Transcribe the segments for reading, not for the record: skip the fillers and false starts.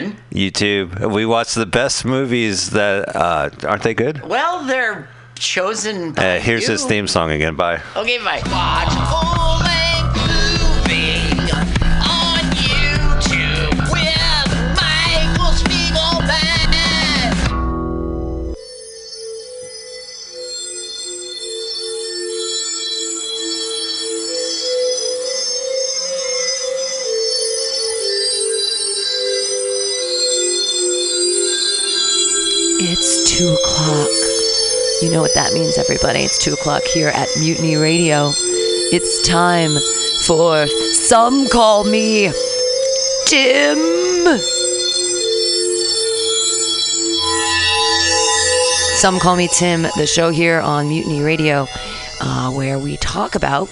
fun. YouTube. We watch the best movies that, aren't they good? Well, they're chosen by here's his theme song again. Bye. Okay, bye. Watch all that movie on YouTube with Michael Spiegelman. It's 2 o'clock. You know what that means, everybody. It's 2 o'clock here at Mutiny Radio. It's time for Some Call Me Tim. Some Call Me Tim, the show here on Mutiny Radio, where we talk about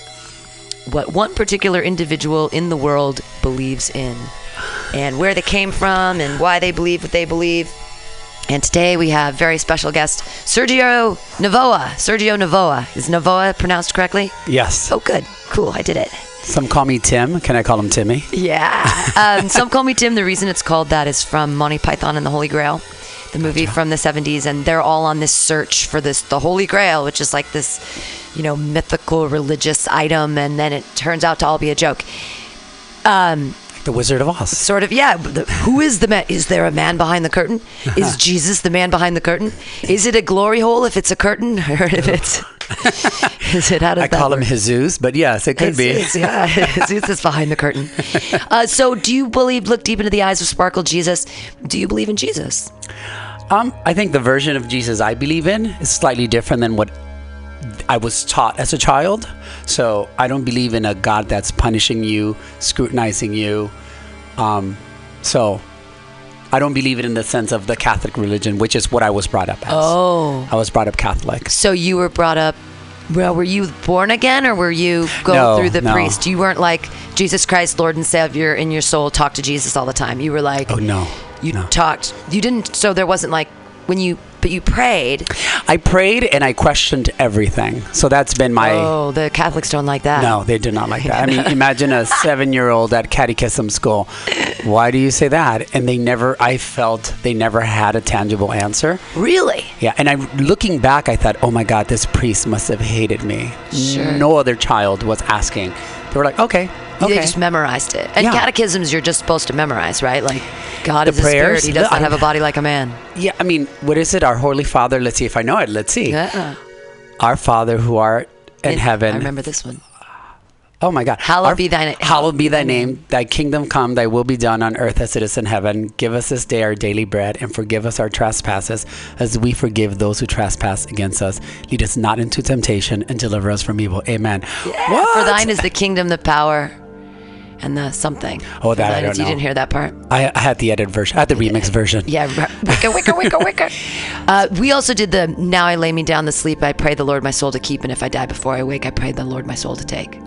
what one particular individual in the world believes in and where they came from and why they believe what they believe. And today we have very special guest, Sergio Novoa. Sergio Novoa. Is Novoa pronounced correctly? Yes. Oh, good. Cool. I did it. Some call me Tim. Can I call him Timmy? Yeah. Some call me Tim. The reason it's called that is from Monty Python and the Holy Grail, the movie from the 70s. And they're all on this search for this, the Holy Grail, which is like this, you know, mythical religious item. And then it turns out to all be a joke. The Wizard of Oz. Sort of, yeah. Who is the man? Is there a man behind the curtain? Is Jesus the man behind the curtain? Is it a glory hole if it's a curtain? Or if it's... is it out of I call him Jesus, but yes, it could be. Yeah, Jesus is behind the curtain. So do you believe, look deep into the eyes of Sparkle Jesus, do you believe in Jesus? I think the version of Jesus I believe in is slightly different than what I was taught as a child. So I don't believe in a God that's punishing you, scrutinizing you. So I don't believe it in the sense of the Catholic religion, which is what I was brought up as. Oh. I was brought up Catholic. So you were brought up, well, were you born again or were you through the priest? You weren't like Jesus Christ, Lord and Savior in your soul, talk to Jesus all the time. You were like, oh no. So there wasn't like, but you prayed. I prayed and I questioned everything. So that's been my... Oh, the Catholics don't like that. No, they do not like that. I mean, imagine a 7-year-old at catechism school. Why do you say that? And they never had a tangible answer. Really? Yeah. And looking back, I thought, oh my God, this priest must have hated me. Sure. No other child was asking. They were like, okay. They just memorized it. And catechisms, you're just supposed to memorize, right? Like, God is a spirit. He does not have a body like a man. Yeah, I mean, what is it? Our Holy Father. Let's see if I know it. Let's see. Our Father who art in heaven. I remember this one. Oh, my God. Hallowed be thy name. Thy kingdom come. Thy will be done on earth as it is in heaven. Give us this day our daily bread and forgive us our trespasses as we forgive those who trespass against us. Lead us not into temptation and deliver us from evil. Amen. Yeah. What? For thine is the kingdom, the power... and the something. Oh, that I don't know. You didn't hear that part? I had the edited version. I had the remix version. Yeah. Wicca, wicca, wicca, wicca. We also did the Now I Lay Me Down to Sleep, I Pray the Lord My Soul to Keep, and If I Die Before I Wake, I Pray the Lord My Soul to Take.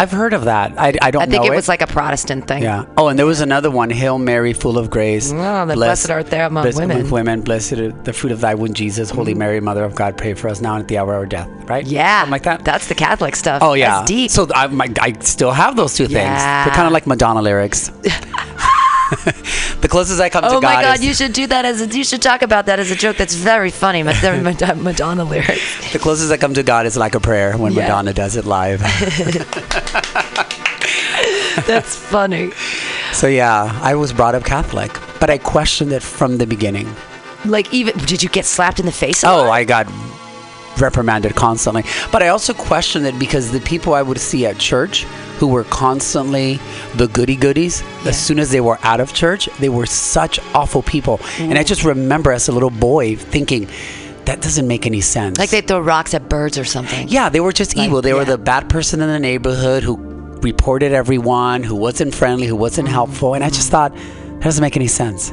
I've heard of that. I think it was like a Protestant thing. Yeah. Oh, and there was another one, Hail Mary, full of grace. Oh, blessed art thou among women. Blessed are the fruit of thy womb, Jesus. Holy Mary, Mother of God, pray for us now and at the hour of our death. Right? Yeah. Something like that. That's the Catholic stuff. Oh, yeah. That's deep. So I still have those two things. They're kind of like Madonna lyrics. The closest I come to God. Oh my God! You should do that you should talk about that as a joke. That's very funny. Madonna lyrics. The closest I come to God is like a prayer when Madonna does it live. That's funny. So yeah, I was brought up Catholic, but I questioned it from the beginning. Like did you get slapped in the face? Oh, I got reprimanded constantly, but I also questioned it because the people I would see at church who were constantly the goody-goodies, as soon as they were out of church, they were such awful people. Mm. And I just remember as a little boy thinking, that doesn't make any sense. Like they throw rocks at birds or something. Yeah, they were just evil. They were the bad person in the neighborhood who reported everyone, who wasn't friendly, who wasn't helpful. And I just thought, that doesn't make any sense.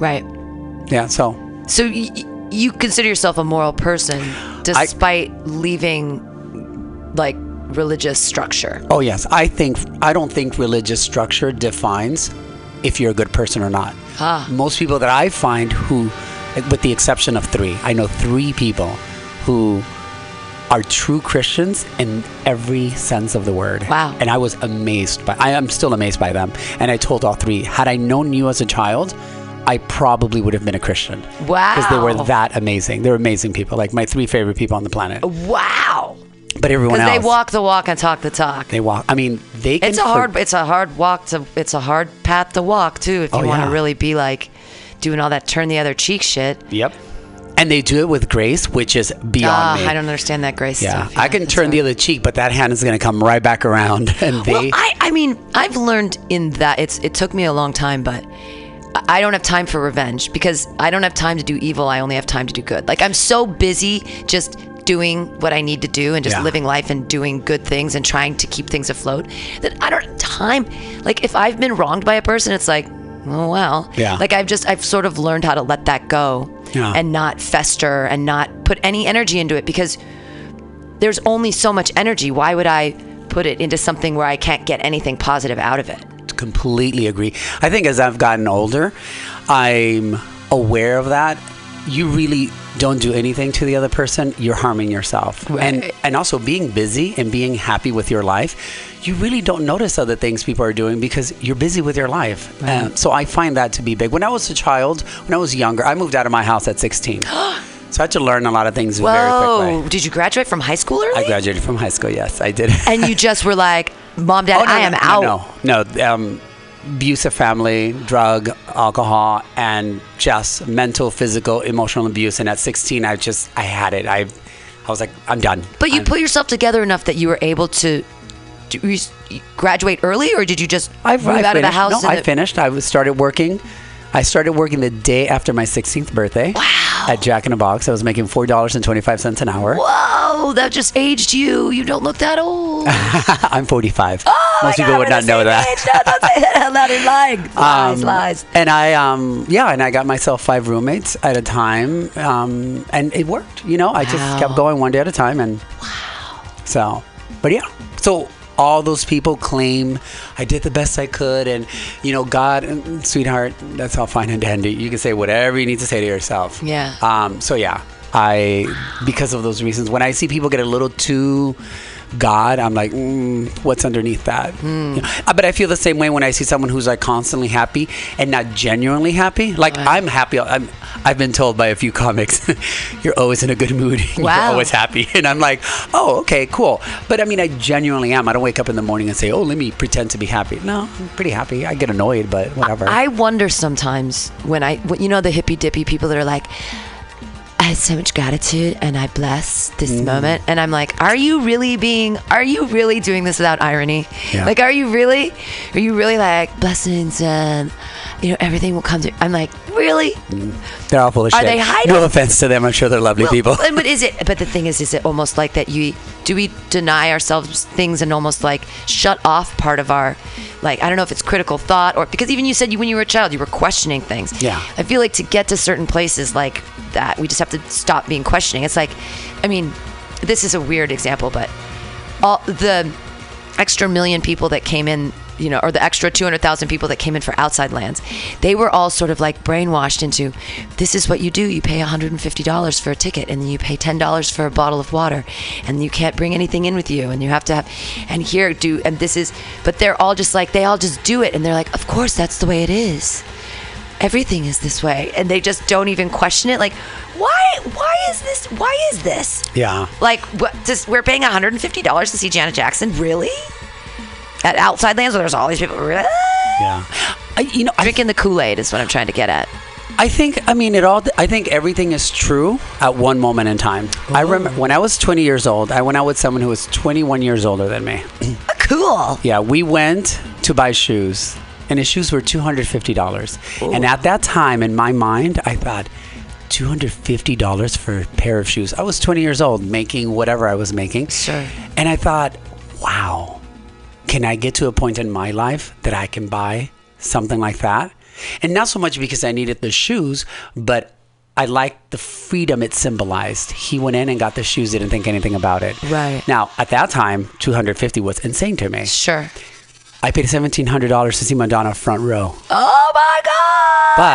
Right. Yeah, so. So you consider yourself a moral person despite leaving, like, religious structure. Oh yes, I don't think religious structure defines if you're a good person or not. Most people that I find who, with the exception of 3, I know 3 people who are true Christians in every sense of the word. Wow. And I was amazed by, I am still amazed by them. And I told all three, had I known you as a child, I probably would have been a Christian. Wow. Because they were that amazing. They're amazing people. Like my three favorite people on the planet. Wow. But everyone else, they walk the walk and talk the talk. They walk. I mean, they can. It's a hard path to walk too. If you want to really be like doing all that turn the other cheek shit. Yep. And they do it with grace, which is beyond me. I don't understand that grace stuff. Yeah, I can turn the other cheek, but that hand is going to come right back around. And I mean, I've learned in that it took me a long time, but I don't have time for revenge because I don't have time to do evil. I only have time to do good. Like I'm so busy just doing what I need to do and just living life and doing good things and trying to keep things afloat that I don't have time. Like if I've been wronged by a person, it's like, oh well. Yeah. Like I've sort of learned how to let that go and not fester and not put any energy into it because there's only so much energy. Why would I put it into something where I can't get anything positive out of it? Completely agree. I think as I've gotten older, I'm aware of that. You really don't do anything to the other person, you're harming yourself. Right. And also being busy and being happy with your life, you really don't notice other things people are doing because you're busy with your life. Right. So I find that to be big. When I was a child, when I was younger, I moved out of my house at 16. So I had to learn a lot of things very quickly. Did you graduate from high school early? I graduated from high school, yes, I did. And you just were like, Mom, Dad, I am out. No. Abusive family, drug, alcohol, and just mental, physical, emotional abuse. And at 16, I had it. I was like, I'm done. But you put yourself together enough that you were able to graduate early, or did you just move out of the house? No, I finished. I started working the day after my 16th birthday. Wow. At Jack in the Box. I was making $4.25 an hour. Whoa, that just aged you. You don't look that old. I'm 45. Oh, most people would not know that. No, don't say that out loud. You're lying. Lies. And I got myself 5 roommates at a time. And it worked. You know, I just kept going one day at a time. And wow. So, but yeah. So, all those people claim I did the best I could, and you know, God, sweetheart, that's all fine and dandy. You can say whatever you need to say to yourself. Yeah. Because of those reasons, when I see people get a little too God, I'm like, what's underneath that? You know? But I feel the same way when I see someone who's like constantly happy and not genuinely happy. Like I'm happy. I've been told by a few comics, you're always in a good mood. Wow. You're always happy. And I'm like, oh, okay, cool. But I mean, I genuinely am. I don't wake up in the morning and say, oh, let me pretend to be happy. No, I'm pretty happy. I get annoyed, but whatever. I wonder sometimes when you know, the hippy dippy people that are like, I had so much gratitude and I bless this moment. And I'm like, are you really doing this without irony? Yeah. Like, are you really like blessings and, you know, everything will come to, I'm like, really? They're all full of shit. Are they hiding? No offense to them. I'm sure they're lovely people. But the thing is it almost like that we deny ourselves things and almost like shut off part of our, like, I don't know if it's critical thought or, because even you said when you were a child, you were questioning things. Yeah. I feel like to get to certain places like that, we just have to stop being questioning. It's like, I mean, this is a weird example, but all the extra million people that came in, you know, or the extra 200,000 people that came in for Outside Lands, they were all sort of like brainwashed into, this is what you do. You pay $150 for a ticket and then you pay $10 for a bottle of water and you can't bring anything in with you and you have to have, and here do, and this is, but they're all just like, they all just do it. And they're like, of course, that's the way it is. Everything is this way. And they just don't even question it. Like, why is this? Yeah. Like, we're paying $150 to see Janet Jackson? Really? At Outside Lands where there's all these people. Yeah. Drinking the Kool-Aid is what I'm trying to get at. I think everything is true at one moment in time. Ooh. I remember when I was 20 years old, I went out with someone who was 21 years older than me. Cool. Yeah. We went to buy shoes. And his shoes were $250. Ooh. And at that time, in my mind, I thought, $250 for a pair of shoes. I was 20 years old, making whatever I was making. Sure. And I thought, wow, can I get to a point in my life that I can buy something like that? And not so much because I needed the shoes, but I liked the freedom it symbolized. He went in and got the shoes, didn't think anything about it. Right. Now, at that time, $250 was insane to me. Sure. I paid $1,700 to see Madonna front row. Oh my God!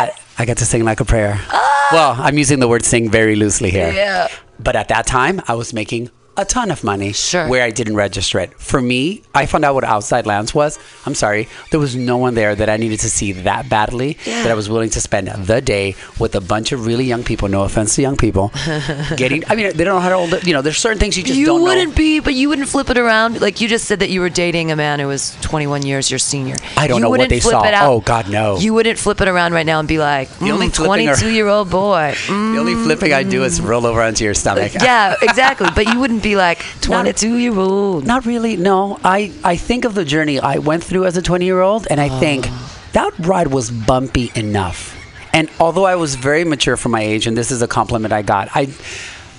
But I got to sing like a prayer. Ah. Well, I'm using the word sing very loosely here. Yeah. But at that time, I was making a ton of money where I didn't register it. For me, I found out what Outside Lands was. I'm sorry. There was no one there that I needed to see that badly that I was willing to spend the day with a bunch of really young people. No offense to young people. I mean, they don't know how to hold it. You know, there's certain things you just don't know. You wouldn't be, but you wouldn't flip it around. Like you just said that you were dating a man who was 21 years your senior. I don't know what they saw. Oh, God, no. You wouldn't flip it around right now and be like, 22-year-old boy. The only flipping I do is roll over onto your stomach. Yeah, exactly. But you wouldn't be like 22-year-old. Not really. No, I think of the journey I went through as a 20-year-old, and I think that ride was bumpy enough. And although I was very mature for my age, and this is a compliment I got, I,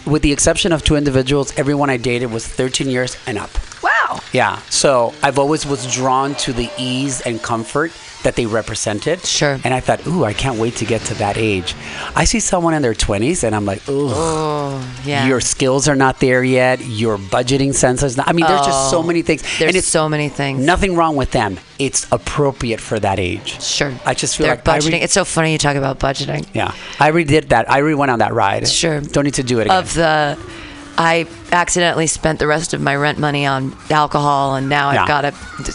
with the exception of two individuals, everyone I dated was 13 years and up. Wow. Yeah. So I've always was drawn to the ease and comfort that they represented. Sure. And I thought, ooh, I can't wait to get to that age. I see someone in their 20s and I'm like, ooh, your skills are not there yet. Your budgeting sense is not. I mean, there's just so many things. There's so many things. Nothing wrong with them. It's appropriate for that age. Sure. I just feel like budgeting. It's so funny you talk about budgeting. Yeah. I redid that. I went on that ride. Sure. Don't need to do it again. I accidentally spent the rest of my rent money on alcohol, and now I've got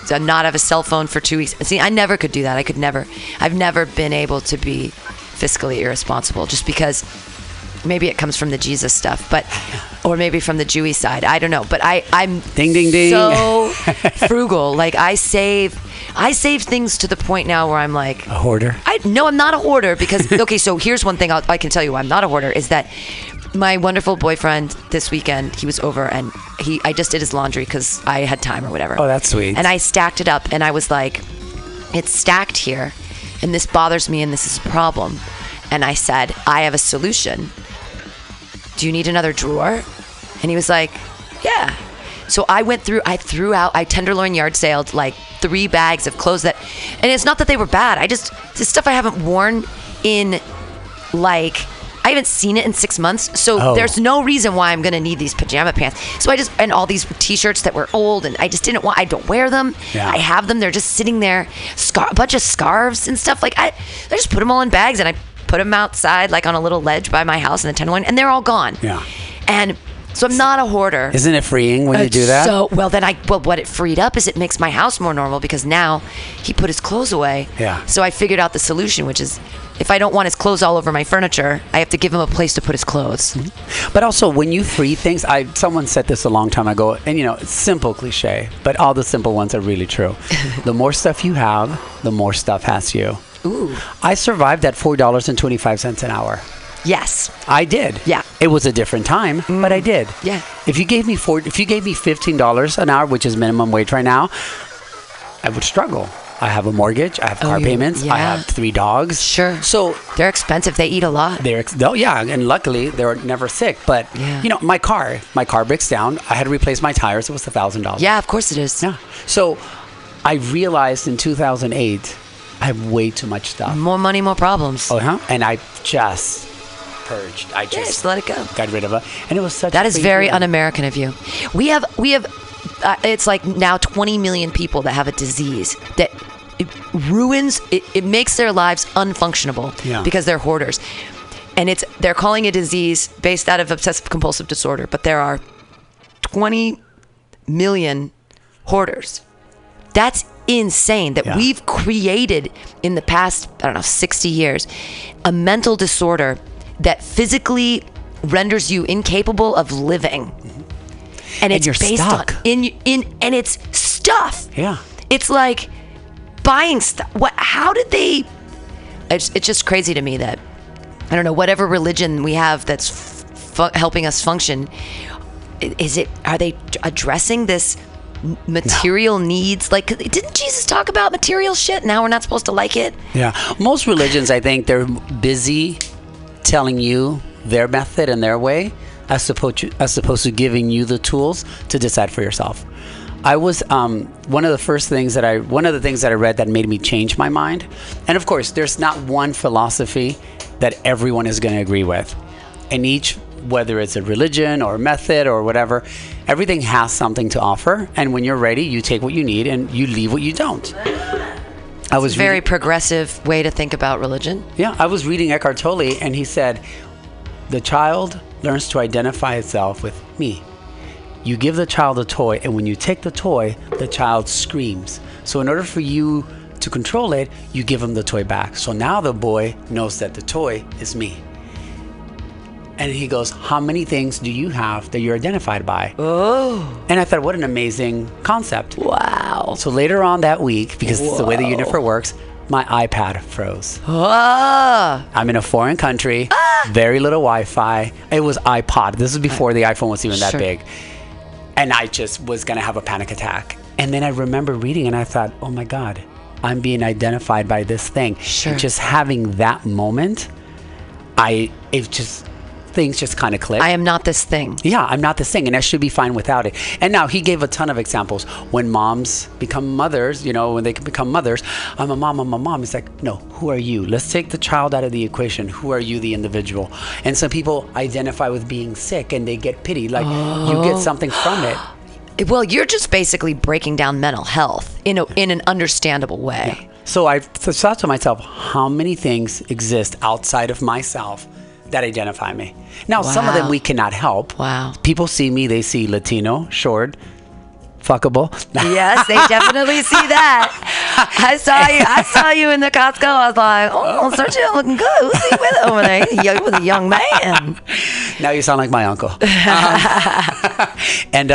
to not have a cell phone for 2 weeks. See, I never could do that. I could never. I've never been able to be fiscally irresponsible, just because maybe it comes from the Jesus stuff, but or maybe from the Jewy side. I don't know. But I'm ding, ding, ding. So frugal. Like I save things to the point now where I'm like... A hoarder? No, I'm not a hoarder because... Okay, so here's one thing I can tell you why I'm not a hoarder is that... My wonderful boyfriend this weekend, he was over and I just did his laundry because I had time or whatever. Oh, that's sweet. And I stacked it up and I was like, it's stacked here and this bothers me and this is a problem. And I said, I have a solution. Do you need another drawer? And he was like, yeah. So I went through, I tenderloin yard saled like 3 bags of clothes that, and it's not that they were bad. This stuff I haven't worn in like... I haven't seen it in 6 months, so there's no reason why I'm going to need these pajama pants. So and all these t-shirts that were old, and I just didn't want, I don't wear them. Yeah. I have them, they're just sitting there, a bunch of scarves and stuff. Like, I just put them all in bags, and I put them outside, like on a little ledge by my house in the tenderloin, and they're all gone. Yeah. And so I'm not a hoarder. Isn't it freeing when you do that? So, what it freed up is it makes my house more normal, because now he put his clothes away. Yeah. So I figured out the solution, which is, if I don't want his clothes all over my furniture, I have to give him a place to put his clothes. Mm-hmm. But also, when you free things, someone said this a long time ago, and you know, it's simple cliche, but all the simple ones are really true. The more stuff you have, the more stuff has you. Ooh. I survived at $4.25 an hour. Yes, I did. Yeah, it was a different time, but I did. Yeah. If you gave me $15 an hour, which is minimum wage right now, I would struggle. I have a mortgage. I have car payments. Yeah. I have 3 dogs. Sure. So they're expensive. They eat a lot. And luckily they're never sick. But you know, my car breaks down. I had to replace my tires. It was $1,000. Yeah, of course it is. Yeah. So I realized in 2008, I have way too much stuff. More money, more problems. And I just purged. I just let it go. Got rid of it, and it was such. That is very un-American of you. We have. It's like now 20 million people that have a disease that it makes their lives unfunctionable because they're hoarders. And they're calling a disease based out of obsessive compulsive disorder, but there are 20 million hoarders. That's insane that we've created in the past, 60 years, a mental disorder that physically renders you incapable of living. Mm-hmm. And it's you're based stuck. On and it's stuff. Yeah, it's like buying stuff. What? How did they? It's just crazy to me that I don't know. Whatever religion we have that's helping us function, is it? Are they addressing this material needs? Like, didn't Jesus talk about material shit? Now we're not supposed to like it. Yeah, most religions, I think, they're busy telling you their method and their way, as opposed to giving you the tools to decide for yourself. I was one of the things that I read that made me change my mind. And of course, there's not one philosophy that everyone is going to agree with. And each, whether it's a religion or method or whatever, everything has something to offer. And when you're ready, you take what you need and you leave what you don't. It's a very progressive way to think about religion. Yeah, I was reading Eckhart Tolle, and he said, the child learns to identify itself with me. You give the child a toy, and when you take the toy, the child screams. So in order for you to control it, you give him the toy back. So now the boy knows that the toy is me. And he goes, how many things do you have that you're identified by? Oh. And I thought, what an amazing concept. Wow. So later on that week, because it's the way the universe works, my iPad froze. Ah. I'm in a foreign country, very little Wi-Fi. It was iPod. This was before the iPhone was even that big. And I just was going to have a panic attack. And then I remember reading and I thought, oh my God, I'm being identified by this thing. Sure. And just having that moment, things just kind of clicked. I am not this thing. Yeah, I'm not this thing, and I should be fine without it. And now he gave a ton of examples. When moms become mothers, you know, when they can become mothers, I'm a mom. It's like, no, who are you? Let's take the child out of the equation. Who are you, the individual? And some people identify with being sick, and they get pity. Like, you get something from it. Well, you're just basically breaking down mental health in an understandable way. Yeah. So I thought to myself, how many things exist outside of myself that identify me? Now, some of them we cannot help. Wow. People see me, they see Latino, short, fuckable. Yes, they definitely see that. I saw you in the Costco. I was like, oh, Sergio looking good. Who's he with over there? He was a young man. Now you sound like my uncle. And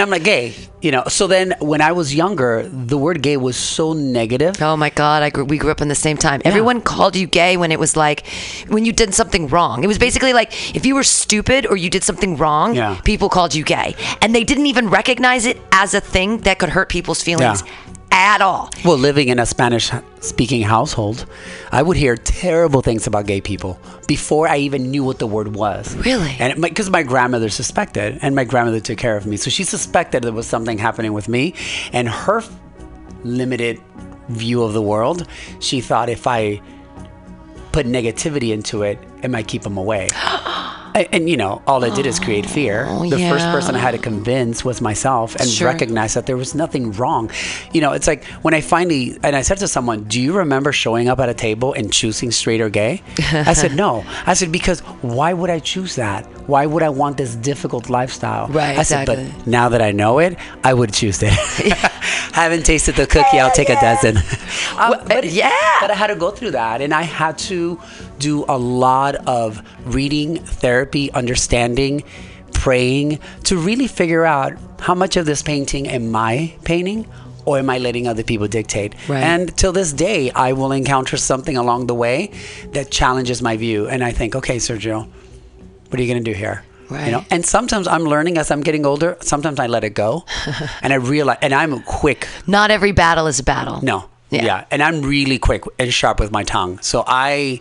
I'm not gay, you know. So then when I was younger, the word gay was so negative. Oh, my God. We grew up in the same time. Yeah. Everyone called you gay when it was like, when you did something wrong. It was basically like, if you were stupid or you did something wrong, people called you gay. And they didn't even recognize it as a thing that could hurt people's feelings at all. Well, living in a Spanish-speaking household, I would hear terrible things about gay people before I even knew what the word was. Really? And because my grandmother suspected, and my grandmother took care of me, so she suspected there was something happening with me, and her limited view of the world, she thought if I put negativity into it, it might keep them away. And, you know, all I did is create fear. The first person I had to convince was myself and recognize that there was nothing wrong. You know, it's like when I finally, and I said to someone, do you remember showing up at a table and choosing straight or gay? I said, no. I said, because why would I choose that? Why would I want this difficult lifestyle? Right, I said, but now that I know it, I would choose it. I haven't tasted the cookie. I'll take a dozen. But I had to go through that. And I had to do a lot of reading, therapy, understanding, praying to really figure out how much of this painting am I painting or am I letting other people dictate? Right. And till this day, I will encounter something along the way that challenges my view. And I think, okay, Sergio, what are you going to do here? Right. You know, and sometimes I'm learning as I'm getting older. Sometimes I let it go and I realize, and I'm quick. Not every battle is a battle. No. Yeah. And I'm really quick and sharp with my tongue. So I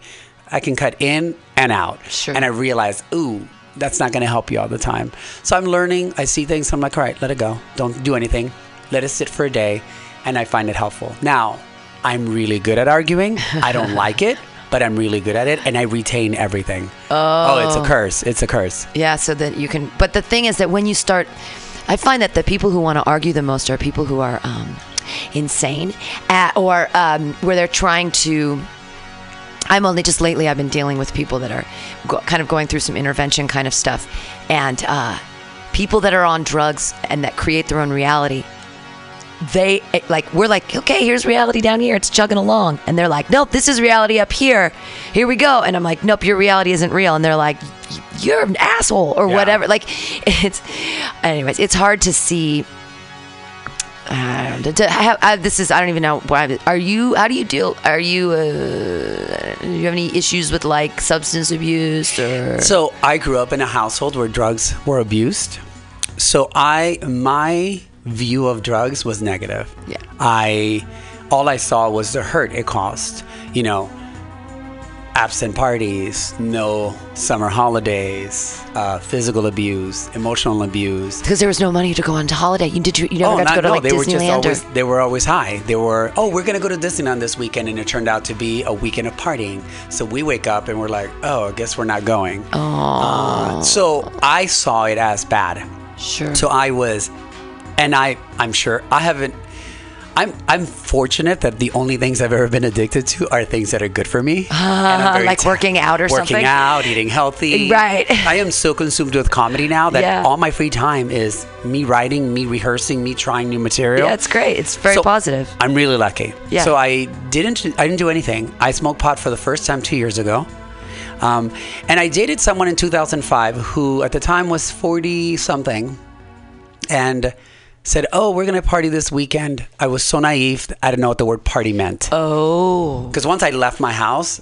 can cut in and out. Sure. And I realize, ooh, that's not going to help you all the time. So I'm learning. I see things. I'm like, all right, let it go. Don't do anything. Let it sit for a day. And I find it helpful. Now, I'm really good at arguing. I don't like it, but I'm really good at it. And I retain everything. Oh, it's a curse. It's a curse. Yeah, so that you can. But the thing is that when you start, I find that the people who want to argue the most are people who are insane or where they're trying to. I'm only just lately I've been dealing with people that are kind of going through some intervention kind of stuff, and people that are on drugs and that create their own reality. We're like, okay, here's reality down here. It's chugging along. And they're like, nope, this is reality up here. Here we go. And I'm like, nope, your reality isn't real. And they're like, you're an asshole or whatever. Like, it's hard to see. I don't even know why. Do you have any issues with like substance abuse or? So I grew up in a household where drugs were abused. So my view of drugs was negative. Yeah. All I saw was the hurt it caused. You know, absent parties, no summer holidays, physical abuse, emotional abuse. Because there was no money to go on to holiday. Disneyland. They were always high. They were, we're going to go to Disneyland this weekend, and it turned out to be a weekend of partying. So we wake up and we're like, I guess we're not going. So I saw it as bad. Sure. So I was, and I'm sure I haven't, I'm fortunate that the only things I've ever been addicted to are things that are good for me. Like working out or something? Working out, eating healthy. Right. I am so consumed with comedy now that all my free time is me writing, me rehearsing, me trying new material. Yeah, it's great. It's very positive. I'm really lucky. Yeah. So I didn't do anything. I smoked pot for the first time 2 years ago. And I dated someone in 2005 who at the time was 40-something and said, oh, we're going to party this weekend. I was so naive. I didn't know what the word party meant. Oh. Because once I left my house,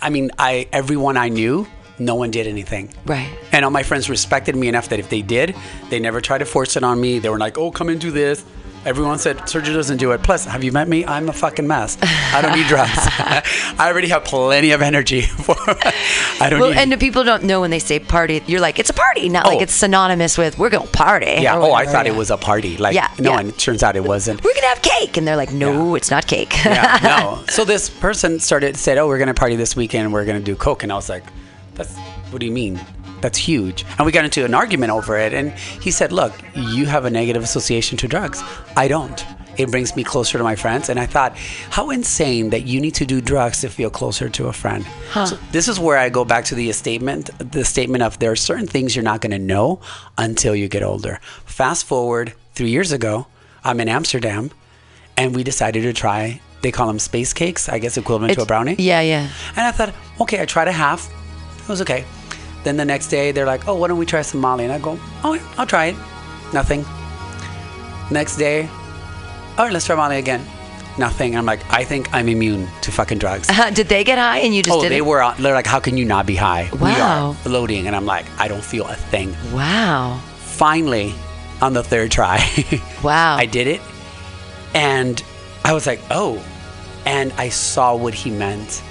I mean, everyone I knew, no one did anything. Right. And all my friends respected me enough that if they did, they never tried to force it on me. They were like, oh, come and do this. Everyone said, Sergio doesn't do it. Plus, have you met me? I'm a fucking mess. I don't need drugs. I already have plenty of energy. And people don't know when they say party, you're like, it's a party. Not like it's synonymous with, we're going to party. Yeah, I thought it was a party. Like, and it turns out it wasn't. We're going to have cake. And they're like, no, it's not cake. So this person said, oh, we're going to party this weekend. We're going to do coke. And I was like, what do you mean? That's huge. And we got into an argument over it. And he said, look, you have a negative association to drugs. I don't. It brings me closer to my friends. And I thought, how insane that you need to do drugs to feel closer to a friend. Huh. So this is where I go back to the statement of there are certain things you're not going to know until you get older. Fast forward 3 years ago, I'm in Amsterdam and we decided to try, they call them space cakes, I guess equivalent to a brownie. Yeah, yeah. And I thought, okay, I tried a half. It was okay. Then the next day, they're like, oh, why don't we try some Molly? And I go, oh, yeah, I'll try it. Nothing. Next day, all right, let's try Molly again. Nothing. I'm like, I think I'm immune to fucking drugs. Did they get high and you just didn't? They're like, how can you not be high? Wow. We are floating. And I'm like, I don't feel a thing. Wow. Finally, on the third try. Wow. I did it. And I was like, oh. And I saw what he meant.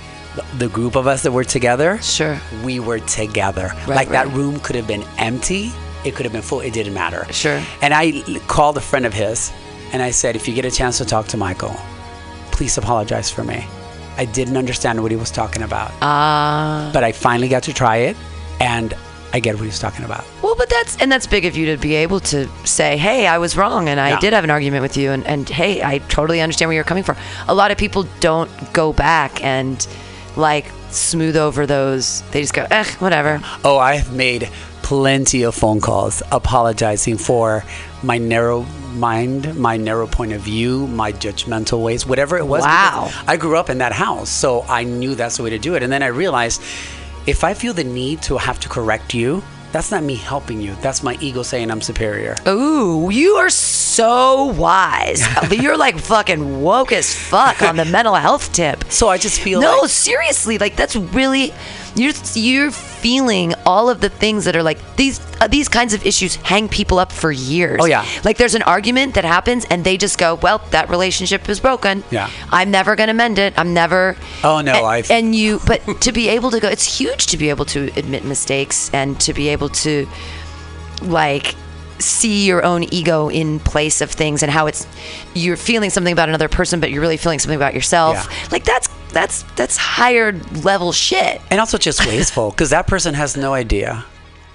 The group of us that were together, sure, we were together. Right, that room could have been empty. It could have been full. It didn't matter. Sure. And I called a friend of his and I said, if you get a chance to talk to Michael, please apologize for me. I didn't understand what he was talking about. But I finally got to try it and I get what he was talking about. Well, but that's big of you to be able to say, hey, I was wrong and I did have an argument with you. And hey, I totally understand where you're coming from. A lot of people don't go back and smooth over those. They just go, whatever. Oh, I've made plenty of phone calls apologizing for my narrow mind, my narrow point of view, my judgmental ways, whatever it was. Wow. I grew up in that house, so I knew that's the way to do it. And then I realized if I feel the need to have to correct you, that's not me helping you. That's my ego saying I'm superior. Ooh, you are so wise. You're like fucking woke as fuck on the mental health tip. So I just feel seriously, that's really, you're feeling all of the things that are these kinds of issues hang people up for years. Oh, yeah. There's an argument that happens and they just go, well, that relationship is broken. Yeah. I'm never going to mend it. I'm never. Oh, no. But to be able to go, it's huge to be able to admit mistakes and to be able to see your own ego in place of things and how it's, you're feeling something about another person, but you're really feeling something about yourself. Yeah. That's higher level shit. And also just wasteful because that person has no idea.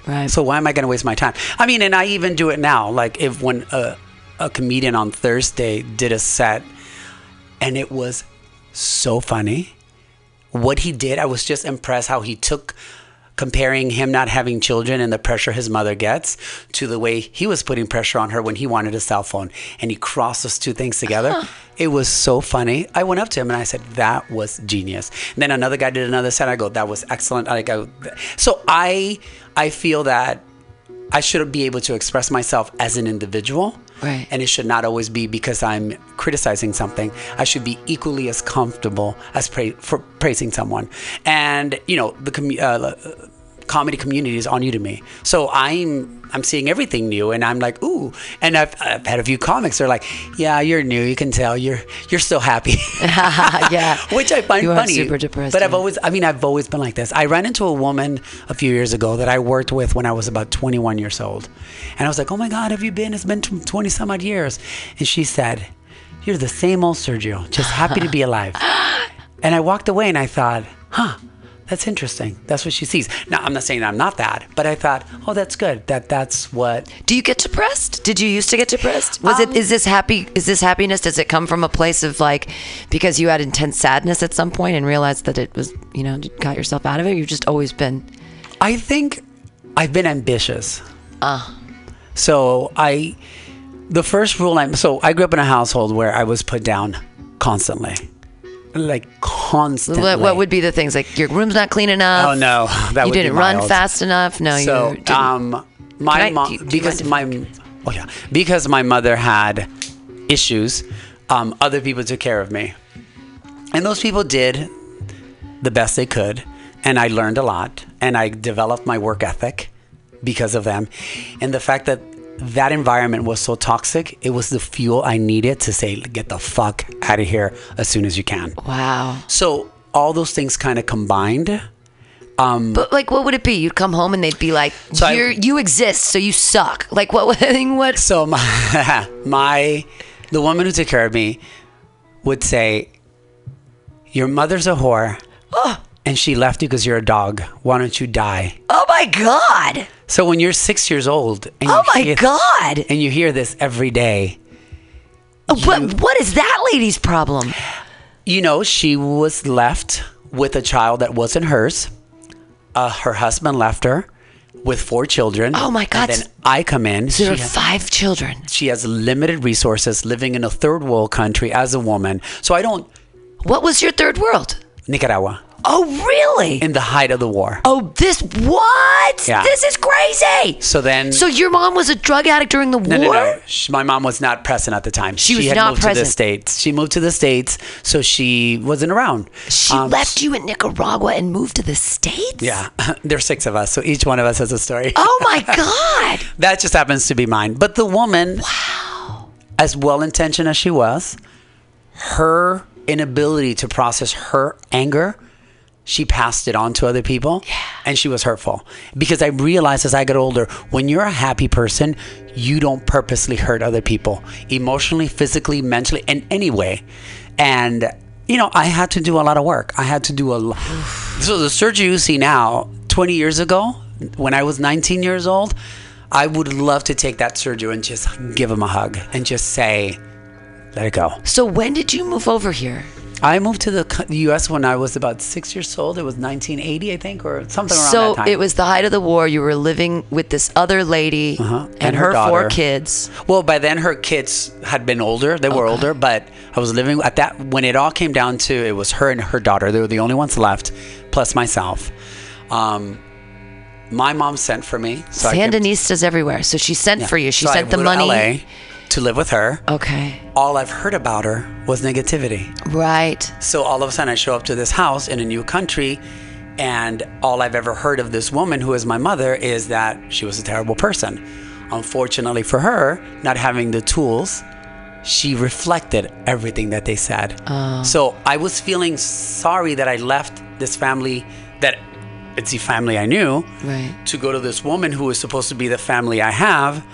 Right. So why am I going to waste my time? I mean, and I even do it now. If when a comedian on Thursday did a set and it was so funny, what he did, I was just impressed how he took comparing him not having children and the pressure his mother gets to the way he was putting pressure on her when he wanted a cell phone. And he crossed those two things together. Uh-huh. It was so funny. I went up to him and I said, that was genius. And then another guy did another set. I go, that was excellent. So I feel that I should be able to express myself as an individual. Right. And it should not always be because I'm criticizing something. I should be equally as comfortable as praising someone. And, the comedy community is all new to me. So I'm seeing everything new and I'm like, ooh. And I've had a few comics that are like, yeah, you're new. You can tell you're so happy. Yeah. Which I find funny. You are super depressed. But I've always been like this. I ran into a woman a few years ago that I worked with when I was about 21 years old. And I was like, oh my God, have you been? It's been 20 some odd years. And she said, you're the same old Sergio, just happy to be alive. And I walked away and I thought, huh, that's interesting. That's what she sees. Now, I'm not saying I'm not that, but I thought, oh, that's good. That's what. Do you get depressed? Did you used to get depressed? Was it? Is this happy? Is this happiness? Does it come from a place of like, because you had intense sadness at some point and realized that it was, you know, you got yourself out of it? You've just always been. I think I've been ambitious. So the first rule so I grew up in a household where I was put down constantly. Like constantly. What would be the things? Like your room's not clean enough. Oh no, that would be mild. You didn't run fast enough. No, so, you didn't. My mom, because my mother had issues, other people took care of me, and those people did the best they could, and I learned a lot, and I developed my work ethic because of them, and the fact that that environment was so toxic, it was the fuel I needed to say, get the fuck out of here as soon as you can. Wow. So all those things kind of combined. But like, what would it be? You'd come home and they'd be like, so you exist, so you suck. Like what? So the woman who took care of me would say, your mother's a whore. Oh. And she left you because you're a dog. Why don't you die? Oh my God. So when you're 6 years old and you hear this every day. What is that lady's problem? You know, she was left with a child that wasn't hers. Her husband left her with 4 children. Oh my God. And then I come in. So there are 5 children. She has limited resources, living in a third world country as a woman. So I don't. What was your third world? Nicaragua. Oh, really? In the height of the war. Oh, what? Yeah. This is crazy. So your mom was a drug addict during the war? No. My mom was not present at the time. She had not moved present. To the States. She moved to the States, so she wasn't around. She left you in Nicaragua and moved to the States? Yeah. There are 6 of us, so each one of us has a story. Oh, my God. That just happens to be mine. But the woman, wow, as well-intentioned as she was, her inability to process her anger, she passed it on to other people, and she was hurtful. Because I realized as I got older, when you're a happy person, you don't purposely hurt other people, emotionally, physically, mentally, in any way. And, you know, I had to do a lot of work. I had to do a lot. So the Sergio you see now, 20 years ago, when I was 19 years old, I would love to take that Sergio and just give him a hug and just say, let it go. So when did you move over here? I moved to the U.S. when I was about 6 years old. It was 1980, I think, or something around that time. So it was the height of the war. You were living with this other lady and her daughter. 4 kids. Well, by then her kids had been older. They were older, but I was living at that. When it all came down to, it was her and her daughter. They were the only ones left, plus myself. My mom sent for me. So Sandinistas everywhere. So she sent for you. She sent the money. LA, to live with her. Okay. All I've heard about her was negativity. Right. So all of a sudden I show up to this house in a new country, and all I've ever heard of this woman who is my mother is that she was a terrible person. Unfortunately for her, not having the tools, she reflected everything that they said. So I was feeling sorry that I left this family, that it's the family I knew, to go to this woman who was supposed to be the family I have,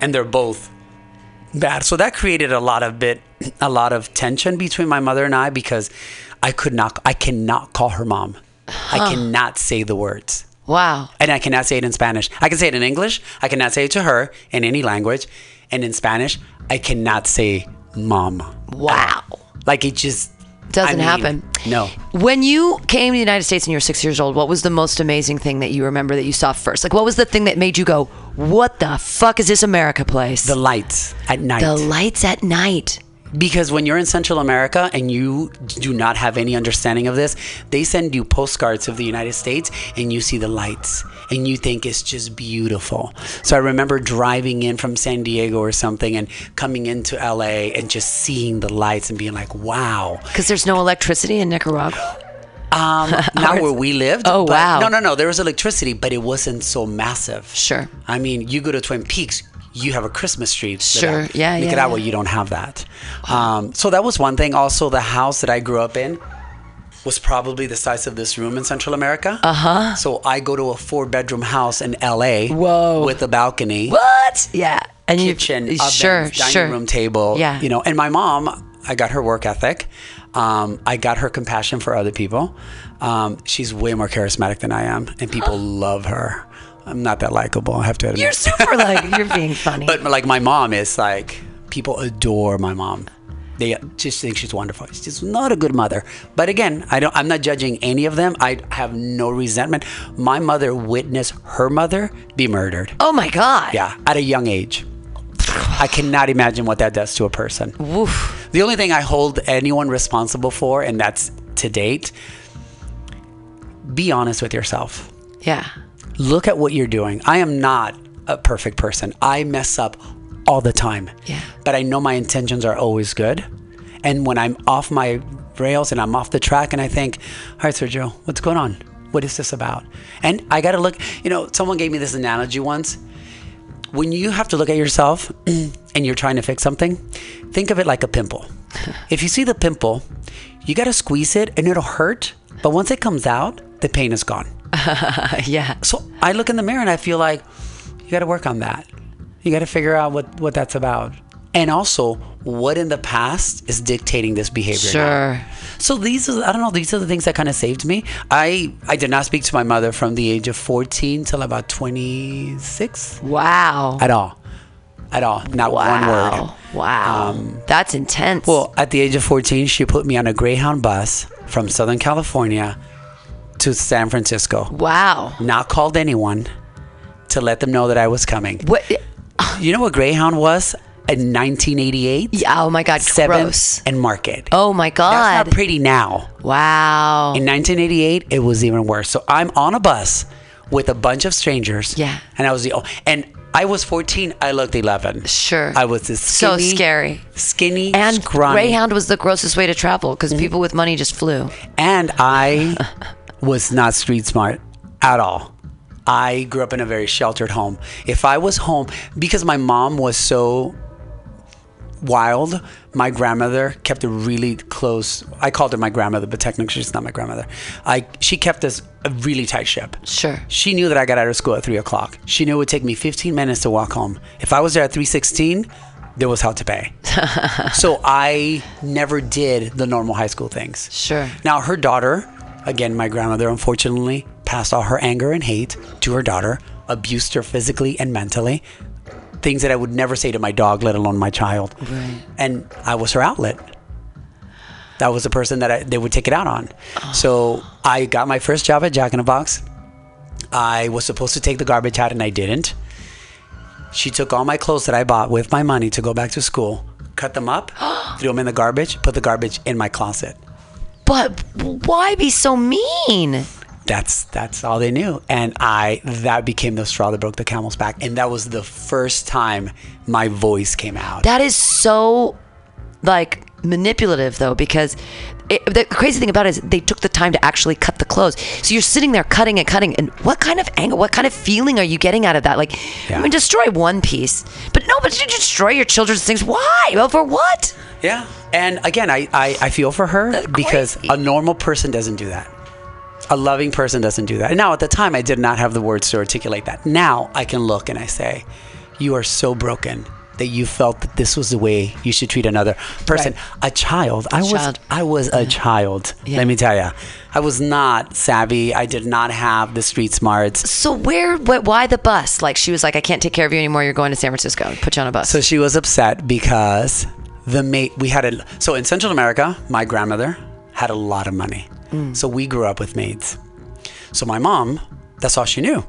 and they're both bad. So that created a lot of tension between my mother and I, because I cannot call her mom. I cannot say the words. Wow. And I cannot say it in Spanish. I can say it in English. I cannot say it to her in any language. And in Spanish, I cannot say mom. Wow. Like it just doesn't happen. No. When you came to the United States and you were 6 years old, what was the most amazing thing that you remember that you saw first? Like, what was the thing that made you go, what the fuck is this America place? The lights at night. The lights at night. Because when you're in Central America and you do not have any understanding of this, they send you postcards of the United States and you see the lights and you think it's just beautiful. So I remember driving in from San Diego or something and coming into LA and just seeing the lights and being like, wow. Because there's no electricity in Nicaragua? Not where we lived. Oh, wow. No. There was electricity, but it wasn't so massive. Sure. I mean, you go to Twin Peaks, you have a Christmas tree. Sure, yeah, Nicaragua, you don't have that. So that was one thing. Also, the house that I grew up in was probably the size of this room in Central America. Uh-huh. So I go to a 4-bedroom house in LA. Whoa. With a balcony. What? Yeah. And kitchen, dining room table. Yeah. You know, and my mom, I got her work ethic. I got her compassion for other people. She's way more charismatic than I am, and people love her. I'm not that likable, I have to admit. You're super like, you're being funny. But like my mom is like, people adore my mom. They just think she's wonderful. She's not a good mother. But again, I'm not judging any of them. I have no resentment. My mother witnessed her mother be murdered. Oh my God. Yeah, at a young age. I cannot imagine what that does to a person. Oof. The only thing I hold anyone responsible for, and that's to date, be honest with yourself. Yeah. Look at what you're doing. I am not a perfect person. I mess up all the time. Yeah. But I know my intentions are always good. And when I'm off my rails and I'm off the track and I think, all right, Sergio, what's going on? What is this about? And I got to look, you know, someone gave me this analogy once. When you have to look at yourself and you're trying to fix something, think of it like a pimple. If you see the pimple, you got to squeeze it and it'll hurt. But once it comes out, the pain is gone. Yeah. So I look in the mirror and I feel like you got to work on that. You got to figure out what that's about. And also, what in the past is dictating this behavior? Sure. Now? So these are the things that kind of saved me. I did not speak to my mother from the age of 14 till about 26. Wow. At all. Not one word. Wow. That's intense. Well, at the age of 14, she put me on a Greyhound bus from Southern California to San Francisco. Wow. Not called anyone to let them know that I was coming. What? You know what Greyhound was in 1988? Yeah, oh my God, gross. 7th and Market. Oh my God. That's not pretty now. Wow. In 1988, it was even worse. So I'm on a bus with a bunch of strangers. Yeah. And I was I was 14. I looked 11. Sure. I was this skinny. So scary. Skinny, and scrawny. Greyhound was the grossest way to travel because people with money just flew. And I was not street smart at all. I grew up in a very sheltered home. If I was home, because my mom was so wild, my grandmother kept a really close, I called her my grandmother, but technically she's not my grandmother. She kept us a really tight ship. Sure. She knew that I got out of school at 3 o'clock. She knew it would take me 15 minutes to walk home. If I was there at 3:16, there was hell to pay. So I never did the normal high school things. Sure. Now her daughter, again, my grandmother, unfortunately, passed all her anger and hate to her daughter, abused her physically and mentally, things that I would never say to my dog, let alone my child. Right. And I was her outlet. That was the person that they would take it out on. Oh. So I got my first job at Jack in the Box. I was supposed to take the garbage out and I didn't. She took all my clothes that I bought with my money to go back to school, cut them up, threw them in the garbage, put the garbage in my closet. But why be so mean? That's all they knew. And that became the straw that broke the camel's back. And that was the first time my voice came out. That is so like manipulative though, because the crazy thing about it is they took the time to actually cut the clothes. So you're sitting there cutting. And what kind of anger, what kind of feeling are you getting out of that? Like, yeah. I mean, destroy one piece. But no, but you destroy your children's things. Why? Well, for what? Yeah. And again, I feel for her. That's because crazy. A normal person doesn't do that. A loving person doesn't do that. And now at the time, I did not have the words to articulate that. Now I can look and I say, you are so broken that you felt that this was the way you should treat another person. Right. I was a child, yeah. Let me tell you. I was not savvy. I did not have the street smarts. So why the bus? Like she was like, I can't take care of you anymore. You're going to San Francisco. Put you on a bus. So she was upset because so in Central America, my grandmother had a lot of money. So we grew up with maids. So my mom, that's all she knew.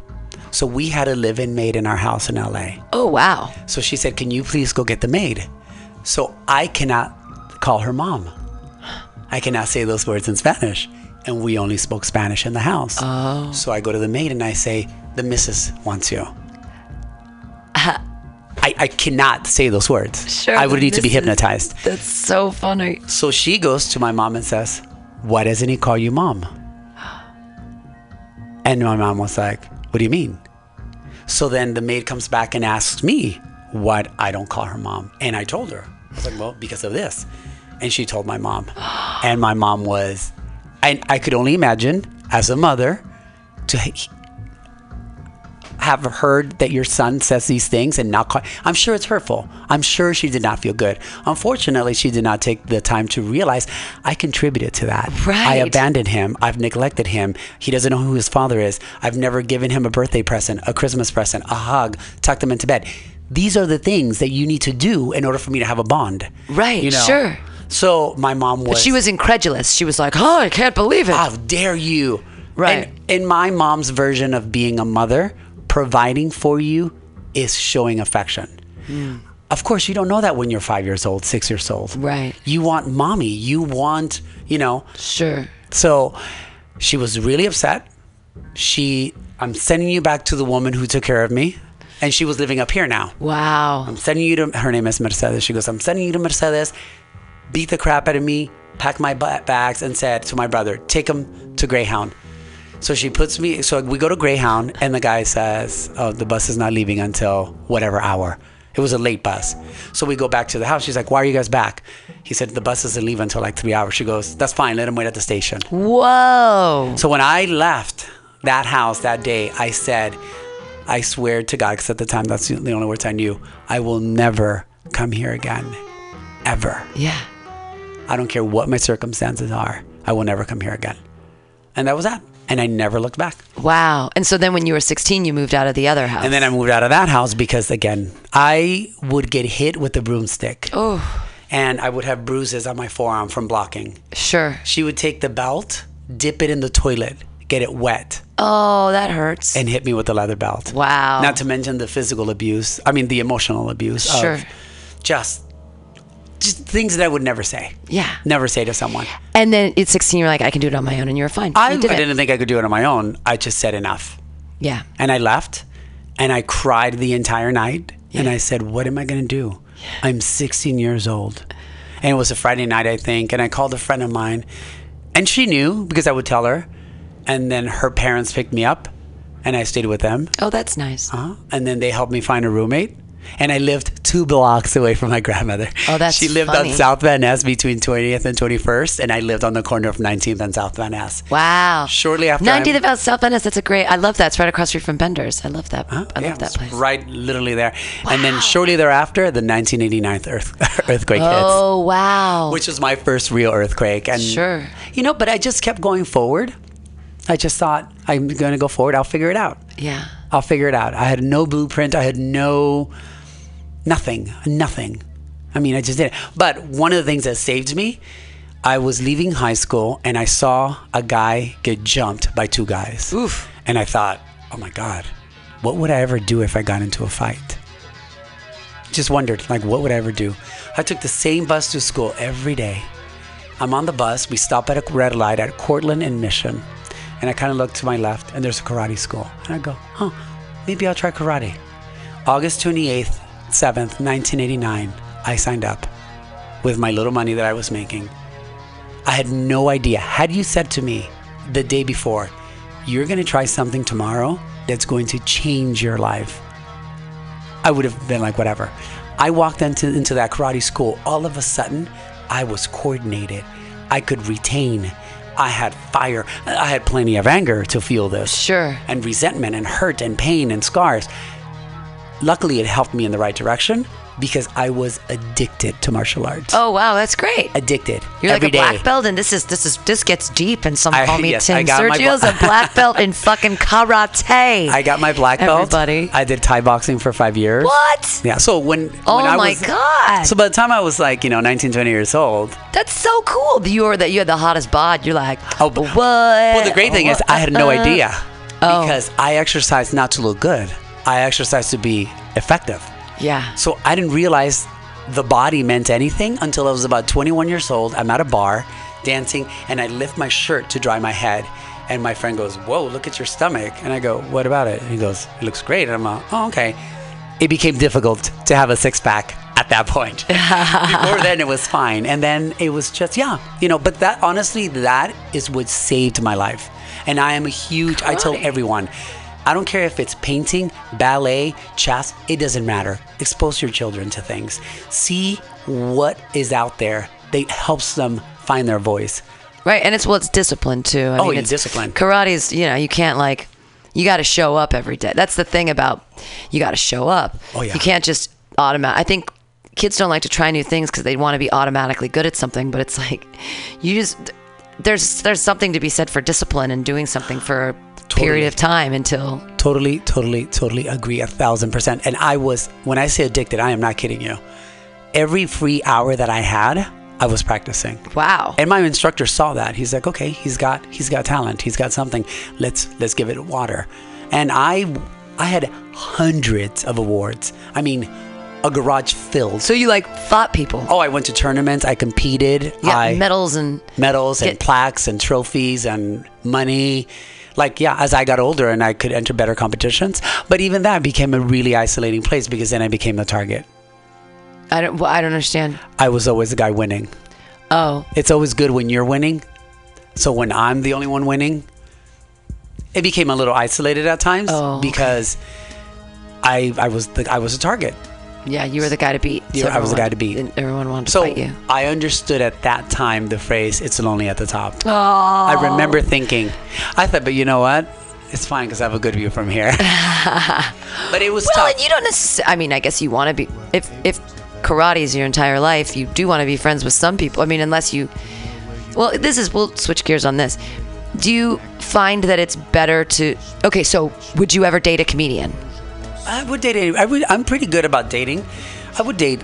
So we had a live-in maid in our house in LA. Oh, wow. So she said, can you please go get the maid? So I cannot call her mom. I cannot say those words in Spanish. And we only spoke Spanish in the house. Oh. So I go to the maid and I say, the missus wants you. I cannot say those words. Sure, I would need to be hypnotized. That's so funny. So she goes to my mom and says, why doesn't he call you mom? And my mom was like, what do you mean? So then the maid comes back and asks me what I don't call her mom. And I told her, I was like, well, because of this. And she told my mom. And my mom was, and I could only imagine as a mother to have heard that your son says these things and not call. I'm sure it's hurtful. I'm sure she did not feel good. Unfortunately, she did not take the time to realize I contributed to that. Right. I abandoned him. I've neglected him. He doesn't know who his father is. I've never given him a birthday present, a Christmas present, a hug, tucked him into bed. These are the things that you need to do in order for me to have a bond. Right, you know? Sure. So my mom was... But she was incredulous. She was like, oh, I can't believe it. How dare you? Right. And in my mom's version of being a mother, providing for you is showing affection. Yeah. Of course, you don't know that when you're 5 years old, 6 years old. Right. You want mommy. You want, you know. Sure. So she was really upset. I'm sending you back to the woman who took care of me. And she was living up here now. Wow. I'm sending you to, her name is Mercedes. She goes, I'm sending you to Mercedes. Beat the crap out of me. Packed my bags and said to my brother, take him to Greyhound. So she puts me, so we go to Greyhound and the guy says, oh, the bus is not leaving until whatever hour. It was a late bus. So we go back to the house. She's like, why are you guys back? He said, the bus doesn't leave until like 3 hours. She goes, that's fine. Let him wait at the station. Whoa. So when I left that house that day, I said, I swear to God, because at the time, that's the only words I knew, I will never come here again, ever. Yeah. I don't care what my circumstances are. I will never come here again. And that was that. And I never looked back. Wow. And so then when you were 16, you moved out of the other house. And then I moved out of that house because, again, I would get hit with a broomstick. Oh. And I would have bruises on my forearm from blocking. Sure. She would take the belt, dip it in the toilet, get it wet. Oh, that hurts. And hit me with the leather belt. Wow. Not to mention the physical abuse. I mean, the emotional abuse. Sure. Of just things that I would never say. Yeah. Never say to someone. And then at 16, you're like, I can do it on my own. And you're fine. I didn't think I could do it on my own. I just said enough. Yeah. And I left and I cried the entire night. Yeah. And I said, what am I going to do? Yeah. I'm 16 years old. And it was a Friday night, I think. And I called a friend of mine and she knew because I would tell her. And then her parents picked me up and I stayed with them. Oh, that's nice. Uh-huh. And then they helped me find a roommate. And I lived 2 blocks away from my grandmother. Oh, that's funny. She lived on South Van Ness between 20th and 21st. And I lived on the corner of 19th and South Van Ness. Wow. Shortly after 19th and South Van Ness, that's a great, I love that. It's right across the street from Bender's. I love that. I love that place. Right, literally there. Wow. And then shortly thereafter, the 1989 earthquake hits. Oh, wow. Which was my first real earthquake. And, sure. You know, but I just kept going forward. I just thought, I'm going to go forward. I'll figure it out. Yeah. I'll figure it out. I had no blueprint. I had nothing. I mean, I just did it. But one of the things that saved me, I was leaving high school and I saw a guy get jumped by 2 guys. Oof. And I thought, oh my God, what would I ever do if I got into a fight? Just wondered, like, what would I ever do? I took the same bus to school every day. I'm on the bus. We stop at a red light at Cortland and Mission. And I kind of look to my left and there's a karate school. And I go, huh, maybe I'll try karate. August 28th, 7th, 1989, I signed up with my little money that I was making. I had no idea. Had you said to me the day before, you're going to try something tomorrow that's going to change your life, I would have been like, whatever. I walked into that karate school. All of a sudden, I was coordinated. I could retain. I had fire. I had plenty of anger to feel this. Sure. And resentment and hurt and pain and scars. Luckily, it helped me in the right direction because I was addicted to martial arts. Oh, wow. That's great. Addicted. You're every like a day. Black belt, and this gets deep. And some call me Tim. Sergio's a black belt in fucking karate. I got my black belt. Everybody. I did Thai boxing for 5 years. What? Yeah. So God. So by the time I was like, 19, 20 years old. That's so cool. You had the hottest bod. You're like, oh, but what? Well, the great thing is I had no idea because I exercised not to look good. I exercised to be effective. Yeah. So I didn't realize the body meant anything until I was about 21 years old. I'm at a bar dancing and I lift my shirt to dry my head. And my friend goes, whoa, look at your stomach. And I go, what about it? And he goes, it looks great. And I'm like, oh, okay. It became difficult to have a six pack at that point. Before then it was fine. And then it was just, but that honestly, that is what saved my life. And I am I tell everyone, I don't care if it's painting, ballet, chess, it doesn't matter. Expose your children to things. See what is out there that helps them find their voice. Right, and it's discipline too. It's discipline. Karate's, you can't You got to show up every day. That's the thing about, you got to show up. Oh, yeah. You can't just I think kids don't like to try new things because they want to be automatically good at something, but it's like, you just, there's something to be said for discipline and doing something for a period of time until. Totally agree 1,000%. And I was, when I say addicted, I am not kidding you. Every free hour that I had, I was practicing. Wow. And my instructor saw that. He's like, okay, he's got talent. He's got something. Let's give it water. And I had hundreds of awards. I mean, a garage filled. So you like fought people? Oh, I went to tournaments. I competed. Yeah, medals and plaques and trophies and money. Like, yeah, as I got older and I could enter better competitions. But even that became a really isolating place because then I became the target. I don't understand. I was always the guy winning. Oh. It's always good when you're winning. So when I'm the only one winning, it became a little isolated at times because I was a target. Yeah, you were the guy to beat. So I was the guy to beat. Everyone wanted to fight you. So I understood at that time the phrase, it's lonely at the top. Oh. I remember thinking, I thought, but you know what? It's fine because I have a good view from here. But it was tough. And you don't necessarily, I mean, I guess you want to be, if karate is your entire life, you do want to be friends with some people. I mean, unless you, we'll switch gears on this. Do you find that it's better to, okay, so would you ever date a comedian? I would date anyone. I'm pretty good about dating. I would date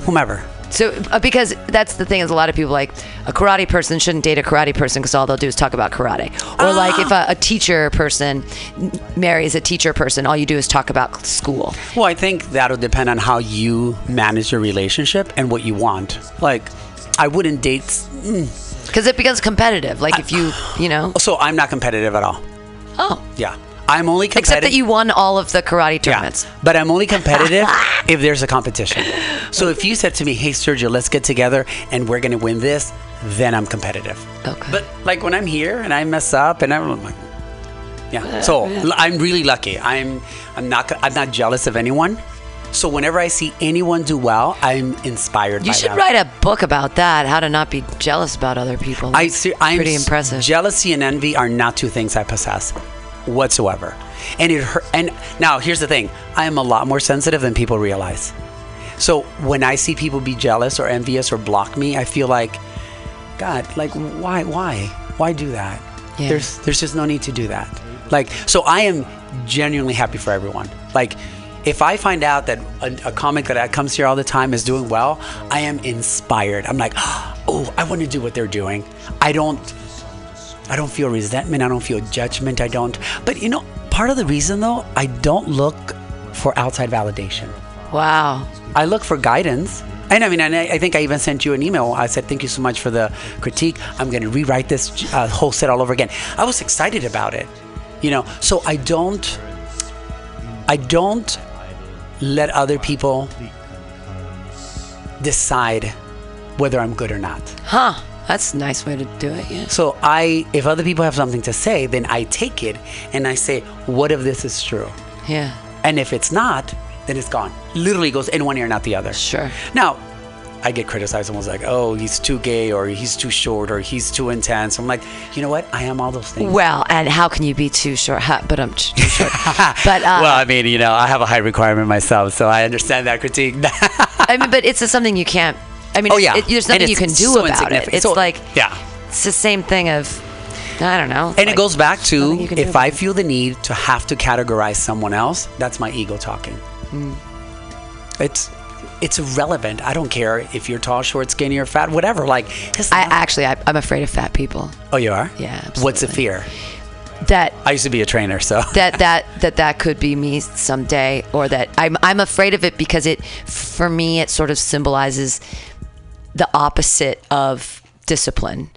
whomever. So, because that's the thing is a lot of people like a karate person shouldn't date a karate person because all they'll do is talk about karate. Or like if a teacher person marries a teacher person, all you do is talk about school. Well, I think that'll depend on how you manage your relationship and what you want. Like, I wouldn't date... Because it becomes competitive. Like if you know... So I'm not competitive at all. Oh. Yeah. I'm only competitive. Except that you won all of the karate tournaments. Yeah, but I'm only competitive if there's a competition. So if you said to me, hey, Sergio, let's get together and we're going to win this, then I'm competitive. Okay. But like when I'm here and I mess up and I'm like, yeah. So I'm really lucky. I'm not jealous of anyone. So whenever I see anyone do well, I'm inspired by them. You should write a book about that, how to not be jealous about other people. Pretty impressive. Jealousy and envy are not two things I possess whatsoever. And it hurt. And now here's the thing. I am a lot more sensitive than people realize. So when I see people be jealous or envious or block me, I feel like, God, like why do that? Yeah. There's just no need to do that. Like, so I am genuinely happy for everyone. Like if I find out that a comic that comes here all the time is doing well, I am inspired. I'm like, oh, I want to do what they're doing. I don't feel resentment. I don't feel judgment. But you know, part of the reason though, I don't look for outside validation. Wow. I look for guidance. And I mean, I think I even sent you an email. I said, thank you so much for the critique. I'm going to rewrite this whole set all over again. I was excited about it, you know? So I don't let other people decide whether I'm good or not. Huh. That's a nice way to do it, yeah. So if other people have something to say, then I take it and I say, what if this is true? Yeah. And if it's not, then it's gone. Literally goes in one ear, not the other. Sure. Now, I get criticized. Someone's like, oh, he's too gay or he's too short or he's too intense. I'm like, you know what? I am all those things. Well, and how can you be too short? But I'm too short. But, well, I mean, you know, I have a high requirement myself, so I understand that critique. I mean, but it's something you can't. I mean, there's nothing you can do about it. It's like, yeah, it's the same thing of, I don't know. And it goes back to, if I feel the need to have to categorize someone else, that's my ego talking. Mm. It's irrelevant. I don't care if you're tall, short, skinny, or fat, whatever. Like, I'm afraid of fat people. Oh, you are? Yeah. Absolutely. What's the fear? That I used to be a trainer, so that could be me someday, or that I'm afraid of it because it, for me, it sort of symbolizes the opposite of discipline.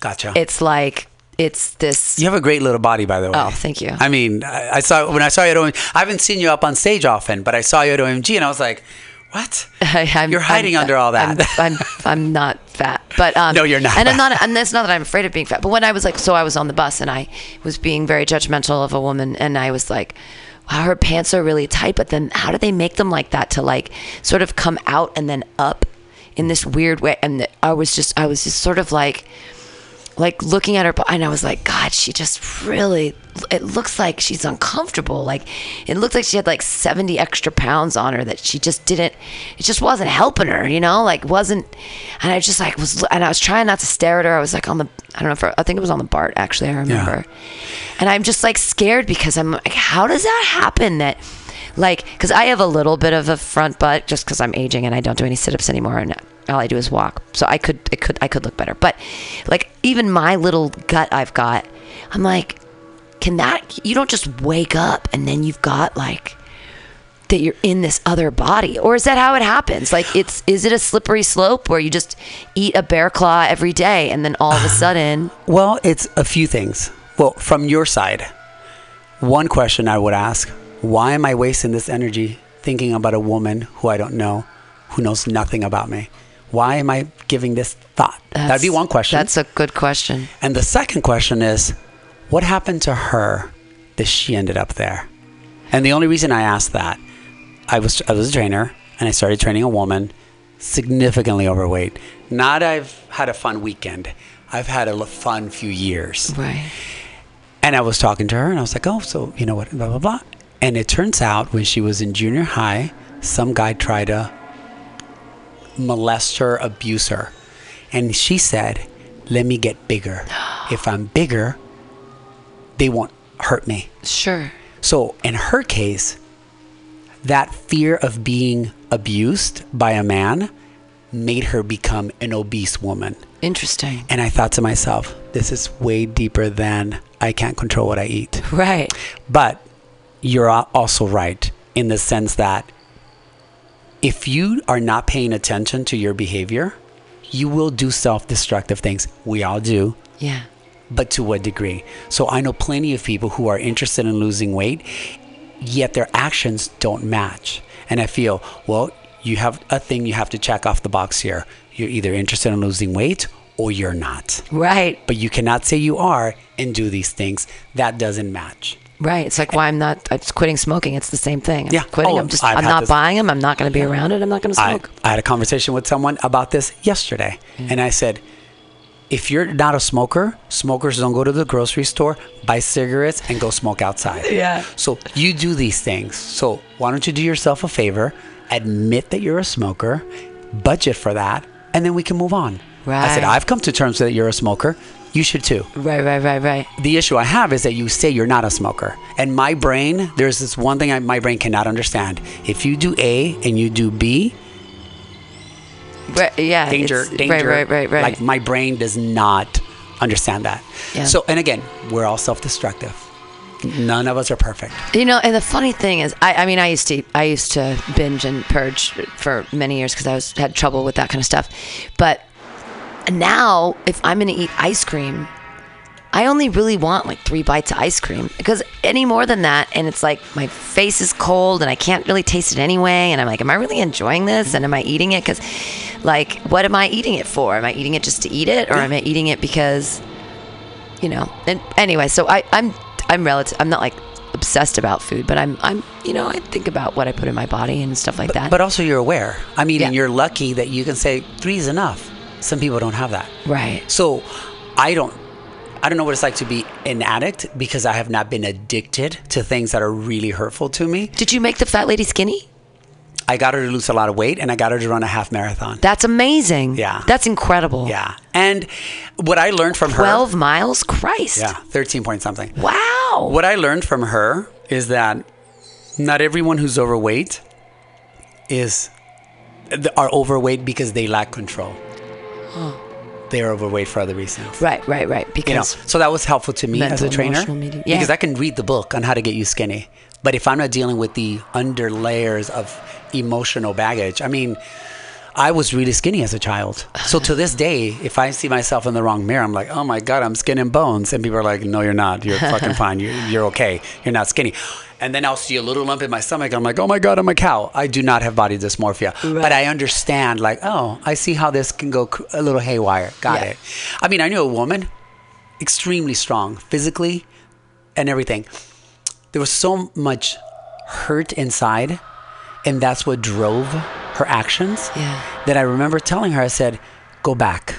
Gotcha. It's like, it's this. You have a great little body, by the way. Oh, thank you. I mean, I saw you at OMG, I haven't seen you up on stage often, but I saw you at OMG and I was like, what? You're hiding under all that. I'm not fat, but no, you're not. And I'm not. And that's not that I'm afraid of being fat. But when I was like, so I was on the bus and I was being very judgmental of a woman, and I was like, wow, her pants are really tight. But then, how do they make them like that to like sort of come out and then up in this weird way? And I was just sort of like, like looking at her, and I was like, God, she just really, it looks like she's uncomfortable. Like, it looked like she had like 70 extra pounds on her that she just didn't, it just wasn't helping her, you know, like wasn't, and I just like was, and I was trying not to stare at her. I was like on the, I don't know if, I think it was on the BART actually, I remember. Yeah. And I'm just like scared because I'm like, how does that happen that, like, because I have a little bit of a front butt just because I'm aging and I don't do any sit-ups anymore and all I do is walk. So I could look better. But like even my little gut I've got, I'm like, can that, you don't just wake up and then you've got like, that you're in this other body, or is that how it happens? Like it's, is it a slippery slope where you just eat a bear claw every day and then all of a sudden? Well, it's a few things. Well, from your side, one question I would ask, why am I wasting this energy thinking about a woman who I don't know, who knows nothing about me? Why am I giving this thought? That'd be one question. That's a good question. And the second question is, what happened to her that she ended up there? And the only reason I asked that, I was a trainer, and I started training a woman significantly overweight. Not I've had a fun weekend. I've had a fun few years. Right. And I was talking to her, and I was like, oh, so you know what, blah, blah, blah. And it turns out when she was in junior high, some guy tried to molest her, abuse her. And she said, let me get bigger. If I'm bigger, they won't hurt me. Sure. So in her case, that fear of being abused by a man made her become an obese woman. Interesting. And I thought to myself, this is way deeper than I can't control what I eat. Right. But you're also right in the sense that if you are not paying attention to your behavior, you will do self-destructive things. We all do. Yeah. But to what degree? So I know plenty of people who are interested in losing weight, yet their actions don't match. And I feel, well, you have a thing you have to check off the box here. You're either interested in losing weight or you're not. Right. But you cannot say you are and do these things. That doesn't match. Right. It's like why I'm quitting smoking. It's the same thing. I'm quitting. I'm not buying them. I'm not going to be around it. I'm not going to smoke. I had a conversation with someone about this yesterday. Mm. And I said, if you're not a smoker, smokers don't go to the grocery store, buy cigarettes, and go smoke outside. Yeah. So you do these things. So why don't you do yourself a favor, admit that you're a smoker, budget for that, and then we can move on. Right. I said, I've come to terms that you're a smoker. You should too. Right. The issue I have is that you say you're not a smoker. And my brain, there's this one thing my brain cannot understand. If you do A and you do B, right, yeah, danger. Right. Like my brain does not understand that. Yeah. So, and again, we're all self-destructive. None of us are perfect. You know, and the funny thing is, I mean, I used to binge and purge for many years because I had trouble with that kind of stuff. But now, if I'm going to eat ice cream, I only really want like 3 bites of ice cream, because any more than that, and it's like my face is cold and I can't really taste it anyway. And I'm like, am I really enjoying this? And am I eating it? Because like, what am I eating it for? Am I eating it just to eat it, or am I eating it because, you know? And anyway, so I'm not like obsessed about food, but I'm I think about what I put in my body and stuff like that. But also you're aware. I mean, yeah. And you're lucky that you can say 3 is enough. Some people don't have that. Right. So I don't know what it's like to be an addict, because I have not been addicted to things that are really hurtful to me. Did you make the fat lady skinny? I got her to lose a lot of weight, and I got her to run a half marathon. That's amazing. Yeah. That's incredible. Yeah. And what I learned from her... 12 miles? Christ. Yeah. 13 point something. Wow. What I learned from her is that not everyone who's overweight are overweight because they lack control. Oh. They're overweight for other reasons. Right. Because so that was helpful to me as a trainer. Yeah. Because I can read the book on how to get you skinny. But if I'm not dealing with the under layers of emotional baggage, I mean, I was really skinny as a child. So to this day, if I see myself in the wrong mirror, I'm like, oh my God, I'm skin and bones. And people are like, no, you're not. You're fucking fine. You're okay. You're not skinny. And then I'll see a little lump in my stomach. I'm like, oh my God, I'm a cow. I do not have body dysmorphia. Right. But I understand, like, oh, I see how this can go a little haywire. Got it. I mean, I knew a woman, extremely strong physically and everything. There was so much hurt inside, and that's what drove her actions, that I remember telling her, I said, go back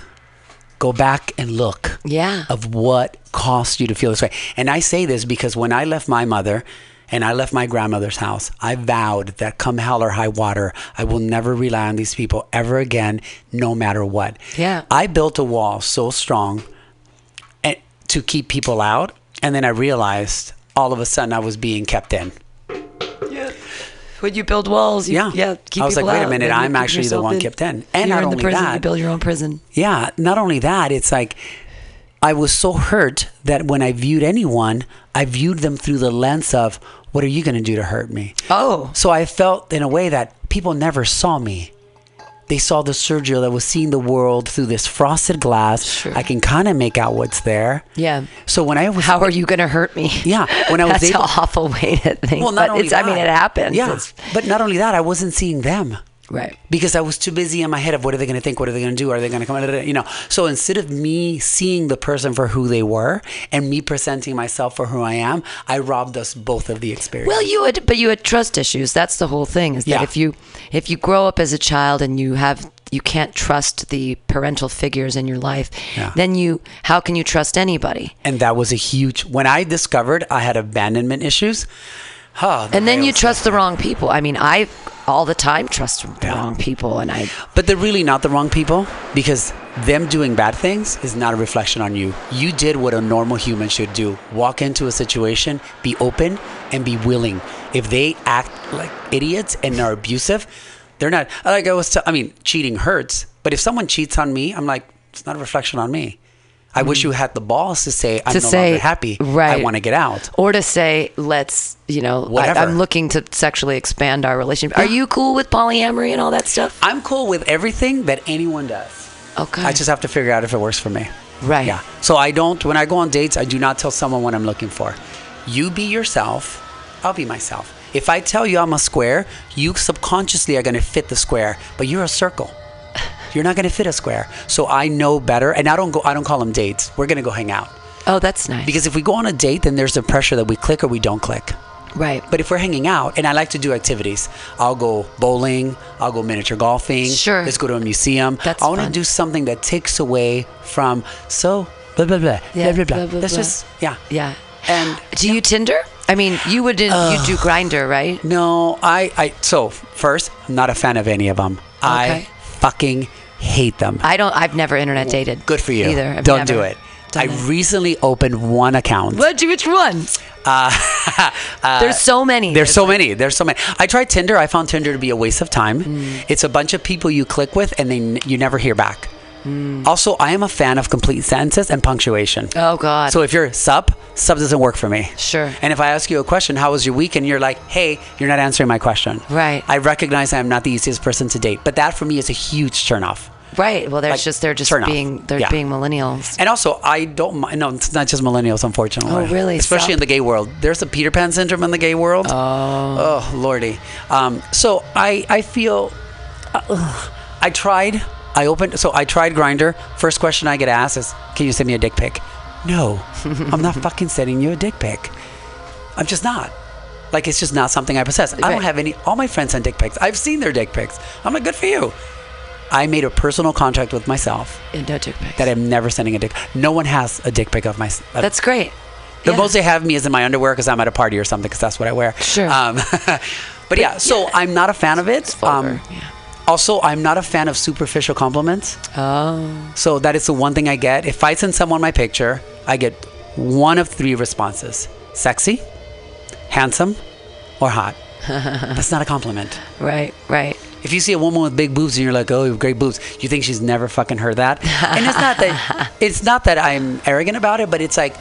and look. yeah, of what caused you to feel this way. And I say this because when I left my mother and I left my grandmother's house, I vowed that come hell or high water, I will never rely on these people ever again, no matter what. Yeah. I built a wall so strong to keep people out, and then I realized all of a sudden I was being kept in. Yeah. When you build walls, keep people out. I was like, wait a minute, I'm actually the one kept in. And not only that, you build your own prison. Yeah, not only that, it's like I was so hurt that when I viewed anyone, I viewed them through the lens of, what are you going to do to hurt me? Oh. So I felt in a way that people never saw me. They saw the Sergio that was seeing the world through this frosted glass. Sure. I can kind of make out what's there. Yeah. So when I was, how are you going to hurt me? Yeah. When I was, that's an awful way to think. Well, not but only it's, that. I mean, it happens. Yeah. It's, but not only that, I wasn't seeing them. Right. Because I was too busy in my head of what are they going to think? What are they going to do? Are they going to come? You know. So instead of me seeing the person for who they were and me presenting myself for who I am, I robbed us both of the experience. Well, you had, but you had trust issues. That's the whole thing. Is that if you grow up as a child and you can't trust the parental figures in your life, then how can you trust anybody? And that was a huge. When I discovered I had abandonment issues. Oh, and then you trust the wrong people. I mean, I all the time trust the wrong people, but they're really not the wrong people, because them doing bad things is not a reflection on you. You did what a normal human should do: walk into a situation, be open, and be willing. If they act like idiots and are abusive, they're not. Like I was, cheating hurts, but if someone cheats on me, I'm like, it's not a reflection on me. I wish you had the balls to say, I'm no longer happy. Right. I want to get out. Or to say, let's, I'm looking to sexually expand our relationship. Yeah. Are you cool with polyamory and all that stuff? I'm cool with everything that anyone does. Okay. I just have to figure out if it works for me. Right. Yeah. So when I go on dates, I do not tell someone what I'm looking for. You be yourself. I'll be myself. If I tell you I'm a square, you subconsciously are going to fit the square, but you're a circle. You're not going to fit a square. So I know better. And I don't call them dates. We're going to go hang out. Oh, that's nice. Because if we go on a date, then there's the pressure that we click or we don't click. Right. But if we're hanging out, and I like to do activities. I'll go bowling. I'll go miniature golfing. Sure. Let's go to a museum. That's I want to do something that takes away from, blah, blah, blah, yeah, blah, blah, blah, blah. That's blah. Just, yeah. Yeah. And do you Tinder? I mean, you do Grindr, right? No, so first, I'm not a fan of any of them. Okay. I fucking hate them. I've never internet dated. Good for you. Either. Don't do it. I recently opened one account. Which one? There's so many. I tried Tinder. I found Tinder to be a waste of time. It's a bunch of people you click with and you never hear back. Also, I am a fan of complete sentences and punctuation. Oh, God. So if you're sub doesn't work for me. Sure. And if I ask you a question, how was your week? And you're like, hey, you're not answering my question. Right. I recognize I'm not the easiest person to date. But that for me is a huge turnoff. Right. Well, they're being millennials. And also, I don't mind. No, it's not just millennials, unfortunately. Oh, really? Especially in the gay world. There's the Peter Pan syndrome in the gay world. Oh. Oh, Lordy. So I feel... I tried... I tried Grindr. First question I get asked is, can you send me a dick pic? No, I'm not fucking sending you a dick pic. I'm just not. Like, it's just not something I possess. Right. I don't have any. All my friends send dick pics. I've seen their dick pics. I'm like, good for you. I made a personal contract with myself. And no dick pics. That I'm never sending a dick. No one has a dick pic of my. That's great. The most they have me is in my underwear because I'm at a party or something because that's what I wear. Sure. But yeah, so I'm not a fan of it. It's vulgar, yeah. Also, I'm not a fan of superficial compliments. Oh. So that is the one thing I get. If I send someone my picture, I get one of three responses. Sexy, handsome, or hot. That's not a compliment. Right, right. If you see a woman with big boobs and you're like, oh, you have great boobs, you think she's never fucking heard that? And it's not that I'm arrogant about it, but it's like,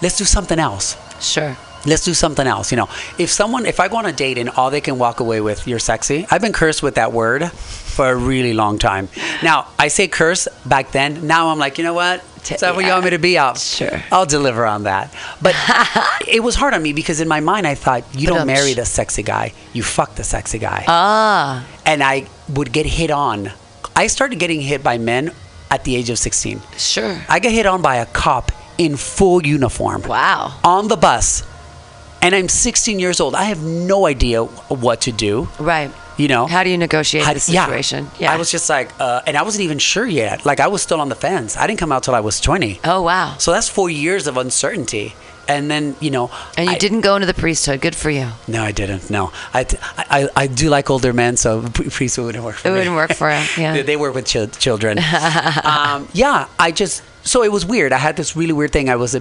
let's do something else. Sure. Let's do something else. If I go on a date and all they can walk away with, you're sexy. I've been cursed with that word for a really long time. Now, I say curse back then. Now I'm like, you know what? Is that what you want me to be out? Sure. I'll deliver on that. But it was hard on me because in my mind, I thought, don't marry the sexy guy. You fuck the sexy guy. Ah. And I would get hit on. I started getting hit by men at the age of 16. Sure. I got hit on by a cop in full uniform. Wow. On the bus. And I'm 16 years old. I have no idea what to do. Right. you know. How do you negotiate the situation? Yeah. I was just like, and I wasn't even sure yet. Like, I was still on the fence. I didn't come out till I was 20. Oh, wow. So that's 4 years of uncertainty. And then, you know. And you didn't go into the priesthood. Good for you. No, I didn't. No. I do like older men, so priesthood wouldn't work for me. It wouldn't work for him, yeah. They work with children. Yeah, I just. So it was weird. I had this really weird thing. I was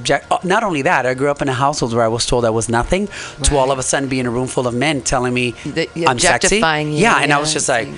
not only that, I grew up in a household where I was told I was nothing, right, to all of a sudden be in a room full of men telling me I'm sexy. Yeah, and I was just like,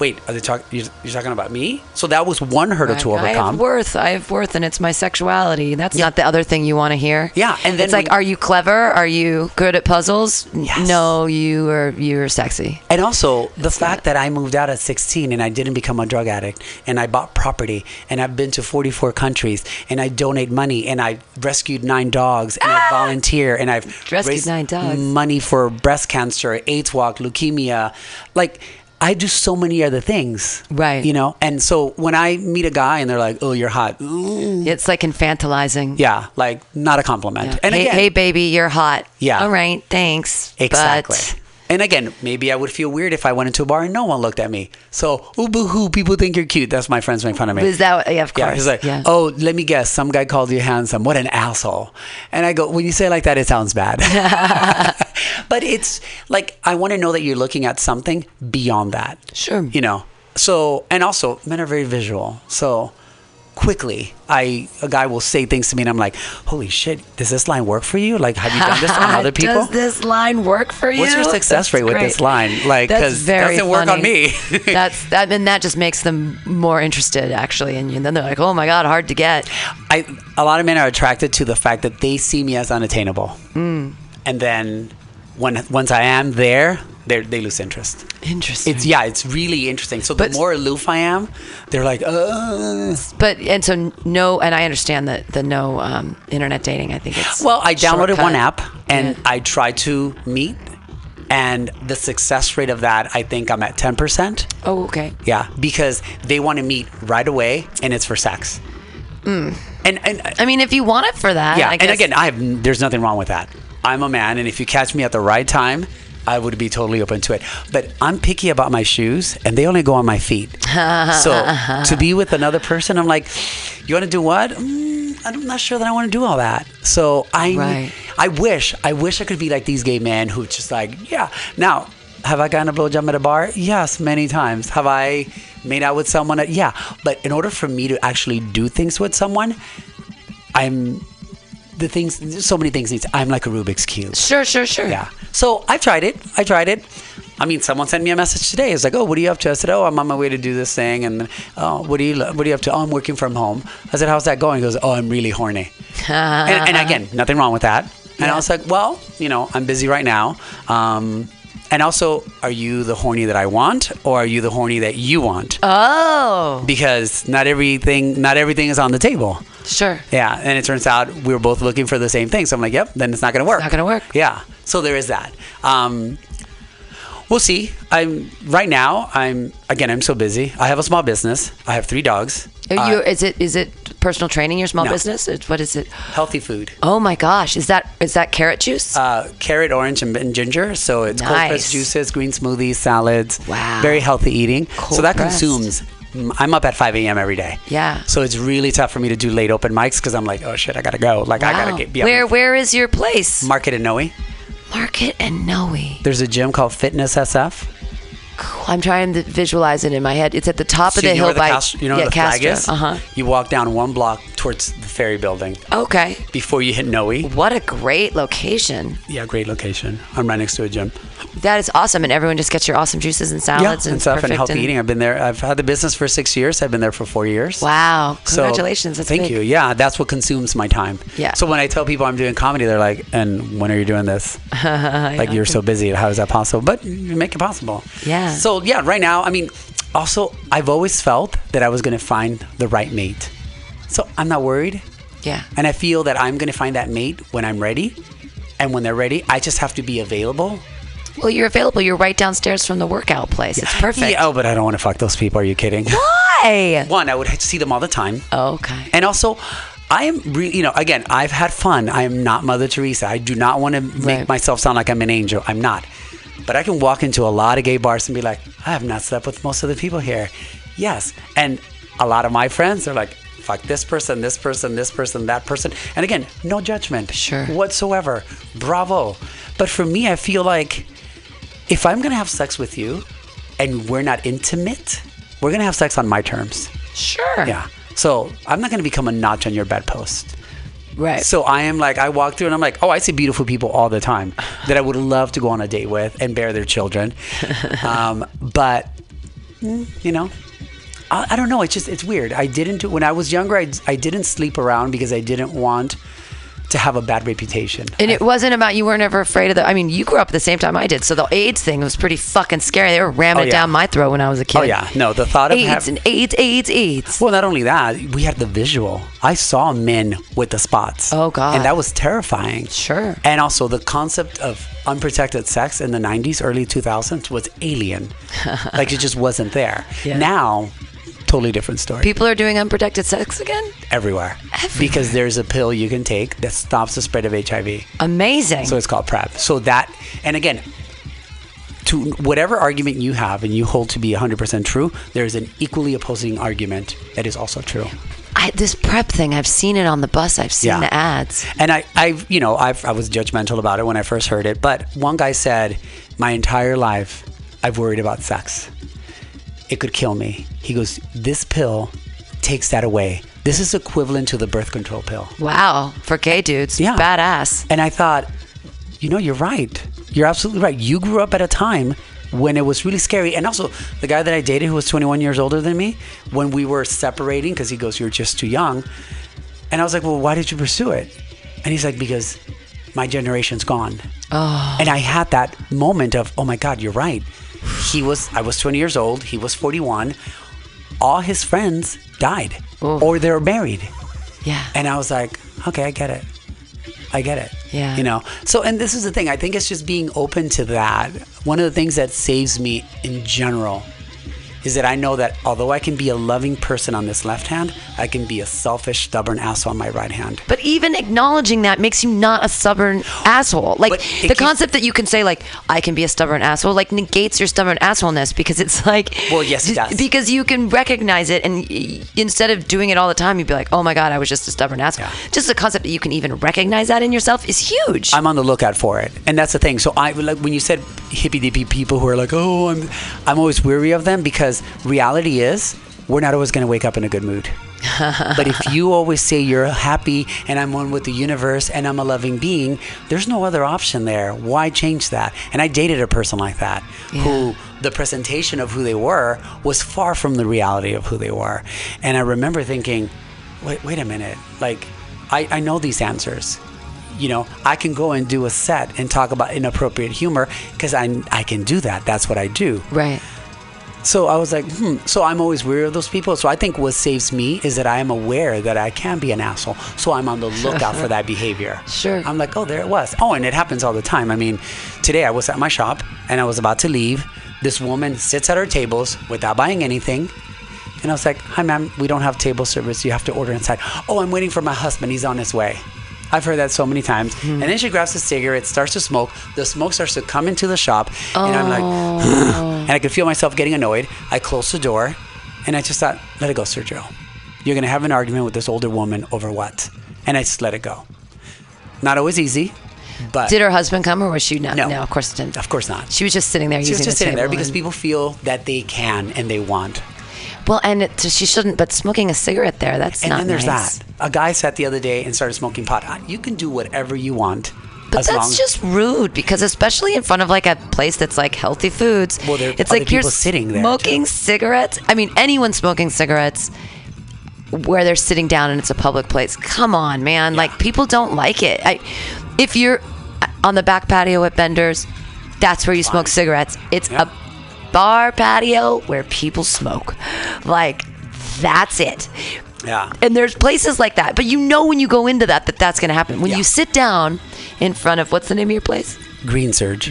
wait, are they you're talking about me? So that was one hurdle to overcome. I have worth, and it's my sexuality. That's not the other thing you want to hear. Yeah, and then it's like, are you clever? Are you good at puzzles? Yes. No, you're sexy. And also the fact that I moved out at 16 and I didn't become a drug addict, and I bought property, and I've been to 44 countries, and I donate money, and I rescued 9 dogs, and I volunteer, and I've raised 9 dogs. Money for breast cancer, AIDS walk, leukemia, like. I do so many other things. Right. You know? And so when I meet a guy and they're like, oh, you're hot. Ooh. It's like infantilizing. Yeah. Like, not a compliment. Yeah. And hey, again, hey, baby, you're hot. Yeah. All right. Thanks. Exactly. But... And again, maybe I would feel weird if I went into a bar and no one looked at me. So, ooh, boo-hoo, people think you're cute. That's my friends making fun of me. Is that, yeah, of course. Yeah, he's like, oh, let me guess. Some guy called you handsome. What an asshole. And I go, when you say it like that, it sounds bad. But it's like, I want to know that you're looking at something beyond that. Sure. You know? So, and also, men are very visual. So... Quickly, a guy will say things to me, and I'm like, "Holy shit! Does this line work for you? Like, have you done this on other people? Does this line work for you? What's your success rate with this line? Like, because that doesn't work on me. And that just makes them more interested, actually. And then they're like, "Oh my god, hard to get." A lot of men are attracted to the fact that they see me as unattainable, and then once I am there. They lose interest. Interesting. It's really interesting. So the more aloof I am, they're like, and I understand the no internet dating. I think it's I downloaded one app and I tried to meet, and the success rate of that, I think I'm at 10%. Oh, okay. Yeah, because they want to meet right away, and it's for sex. Mm. And I mean, if you want it for that, yeah. I guess. And again, there's nothing wrong with that. I'm a man, and if you catch me at the right time. I would be totally open to it. But I'm picky about my shoes, and they only go on my feet. So to be with another person, I'm like, you want to do what? I'm not sure that I want to do all that. So I wish I could be like these gay men who just like, yeah. Now, have I gotten a blowjob at a bar? Yes, many times. Have I made out with someone? Yeah. But in order for me to actually do things with someone, so many things needs. I'm like a Rubik's Cube. Sure. Yeah. So I tried it. I mean, someone sent me a message today. It's like, oh, what are you up to? I said, oh, I'm on my way to do this thing. And oh, what are you up to? Oh, I'm working from home. I said, how's that going? He goes, oh, I'm really horny. And again, nothing wrong with that. And I was like, well, you know, I'm busy right now. And also, are you the horny that I want, or are you the horny that you want? Oh. Because not everything is on the table. Sure. Yeah, and it turns out we were both looking for the same thing. So I'm like, yep, then it's not going to work. It's not going to work. Yeah. So there is that. We'll see. I'm so busy. I have a small business. I have 3 dogs. Is it personal training, your small business? What is it? Healthy food. Oh my gosh. Is that carrot juice? Carrot, orange, and ginger. So it's cold pressed juices, green smoothies, salads. Wow. Very healthy eating. So that consumes. I'm up at 5 a.m. every day. Yeah. So it's really tough for me to do late open mics because I'm like, oh shit, I gotta go. Like, wow. I gotta be up. Where is your place? Market and Noe. Market and Noe. There's a gym called Fitness SF. Cool. I'm trying to visualize it in my head. It's at the top of the hill by Castro. You know where the flag is? Uh-huh. You walk down 1 block towards the ferry building. Okay. Before you hit Noe. What a great location. Yeah, great location. I'm right next to a gym. That is awesome. And everyone just gets your awesome juices and salads and stuff and healthy eating. I've been there. I've had the business for 6 years. I've been there for 4 years. Wow. Congratulations. That's Thank you. Yeah, that's what consumes my time. Yeah. So when I tell people I'm doing comedy, they're like, and when are you doing this? Like, you're so busy. How is that possible? But you make it possible. Yeah. So, yeah, right now, I mean, also, I've always felt that I was going to find the right mate. So I'm not worried. Yeah. And I feel that I'm going to find that mate when I'm ready. And when they're ready, I just have to be available. Well, you're available. You're right downstairs from the workout place. Yeah. It's perfect. Yeah, oh, but I don't want to fuck those people. Are you kidding? Why? One, I would see them all the time. Oh, okay. And also... I am really, you know, again, I've had fun. I am not Mother Teresa. I do not want to make myself sound like I'm an angel. I'm not. But I can walk into a lot of gay bars and be like, I have not slept with most of the people here. Yes. And a lot of my friends are like, fuck this person, this person, this person, that person. And again, no judgment whatsoever. Bravo. But for me, I feel like if I'm going to have sex with you and we're not intimate, we're going to have sex on my terms. Sure. Yeah. So I'm not going to become a notch on your bedpost. Right. So I am like, I walk through and I'm like, oh, I see beautiful people all the time that I would love to go on a date with and bear their children. But, you know, I don't know. It's just, it's weird. I didn't, when I was younger, I didn't sleep around because I didn't want to have a bad reputation. And it wasn't about, you weren't ever afraid of the, I mean, you grew up at the same time I did. So the AIDS thing was pretty fucking scary. They were ramming it down my throat when I was a kid. Oh yeah. No, the thought of AIDS and AIDS. Well, not only that, we had the visual. I saw men with the spots. Oh God. And that was terrifying. Sure. And also the concept of unprotected sex in the 90s, early 2000s was alien. Like it just wasn't there. Yeah. Now, totally different story. People are doing unprotected sex again? Everywhere. Because there's a pill you can take that stops the spread of HIV. Amazing. So it's called PrEP. So that, and again, to whatever argument you have and you hold to be 100% true, there's an equally opposing argument that is also true. This PrEP thing, I've seen it on the bus. I've seen the ads. And I was judgmental about it when I first heard it. But one guy said, my entire life, I've worried about sex. It could kill me. He goes, this pill takes that away. This is equivalent to the birth control pill. Wow. For gay dudes. Yeah. Badass. And I thought, you know, you're right. You're absolutely right. You grew up at a time when it was really scary. And also the guy that I dated who was 21 years older than me, when we were separating, because he goes, you're just too young. And I was like, well, why did you pursue it? And he's like, because my generation's gone. Oh. And I had that moment of, oh my God, you're right. I was 20 years old. He was 41. All his friends died. Ooh. Or they were married. Yeah. And I was like, okay, I get it. Yeah. You know? So, and this is the thing. I think it's just being open to that. One of the things that saves me in general is that I know that although I can be a loving person on this left hand, I can be a selfish, stubborn asshole on my right hand. But even acknowledging that makes you not a stubborn asshole. Like the concept that you can say like, I can be a stubborn asshole, like negates your stubborn assholeness because it's like, well, yes, it does. Because you can recognize it and instead of doing it all the time, you'd be like, oh my God, I was just a stubborn asshole. Yeah. Just the concept that you can even recognize that in yourself is huge. I'm on the lookout for it. And that's the thing. So I like when you said hippy dippy people who are like, oh, I'm always weary of them because reality is we're not always going to wake up in a good mood. But if you always say you're happy and I'm one with the universe and I'm a loving being, there's no other option there. Why change that? And I dated a person like that who the presentation of who they were was far from the reality of who they were. And I remember thinking, wait a minute, like I know these answers. You know, I can go and do a set and talk about inappropriate humor because I can do that. That's what I do. Right. So I was like, So I'm always weary of those people. So I think what saves me is that I am aware that I can be an asshole. So I'm on the lookout for that behavior. Sure. I'm like, oh, there it was. Oh, and it happens all the time. I mean, today I was at my shop and I was about to leave. This woman sits at her tables without buying anything. And I was like, hi, ma'am, we don't have table service. You have to order inside. Oh, I'm waiting for my husband. He's on his way. I've heard that so many times. And then she grabs a cigarette, starts to smoke. The smoke starts to come into the shop. Oh. And I'm like, and I could feel myself getting annoyed. I closed the door and I just thought, let it go, Sergio. You're going to have an argument with this older woman over what? And I just let it go. Not always easy, but. Did her husband come or was she not? No, of course it didn't. Of course not. She was just sitting there. She was just sitting there because people feel that they can and they want. Well, and she shouldn't, but smoking a cigarette there, that's not nice. And then there's that. A guy sat the other day and started smoking pot. You can do whatever you want. But that's just rude because especially in front of like a place that's like healthy foods, well, it's like you're sitting there smoking cigarettes. I mean, anyone smoking cigarettes where they're sitting down and it's a public place. Come on, man. Yeah. Like people don't like it. If you're on the back patio at Bender's, that's where you smoke cigarettes. It's a bar patio where people smoke. Like, that's it. Yeah. And there's places like that. But you know when you go into that that's going to happen. When you sit down in front of, what's the name of your place? Green Surge.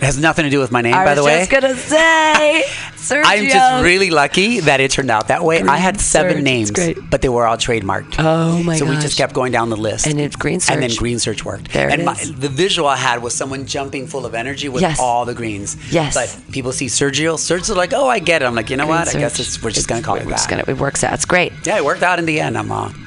It has nothing to do with my name, by the way. I was just going to say, Sergio. I'm just really lucky that it turned out that way. Green I had seven Surge. Names, but they were all trademarked. Oh, my gosh. So we just kept going down the list. And it's Green Surge. And then Green Surge worked. There and it is. The visual I had was someone jumping full of energy with all the greens. Yes. But people see Sergio. Sergio's like, oh, I get it. I'm like, you know Green what? Surge. I guess we're just going to call it that. It works out. It's great. Yeah, it worked out in the end.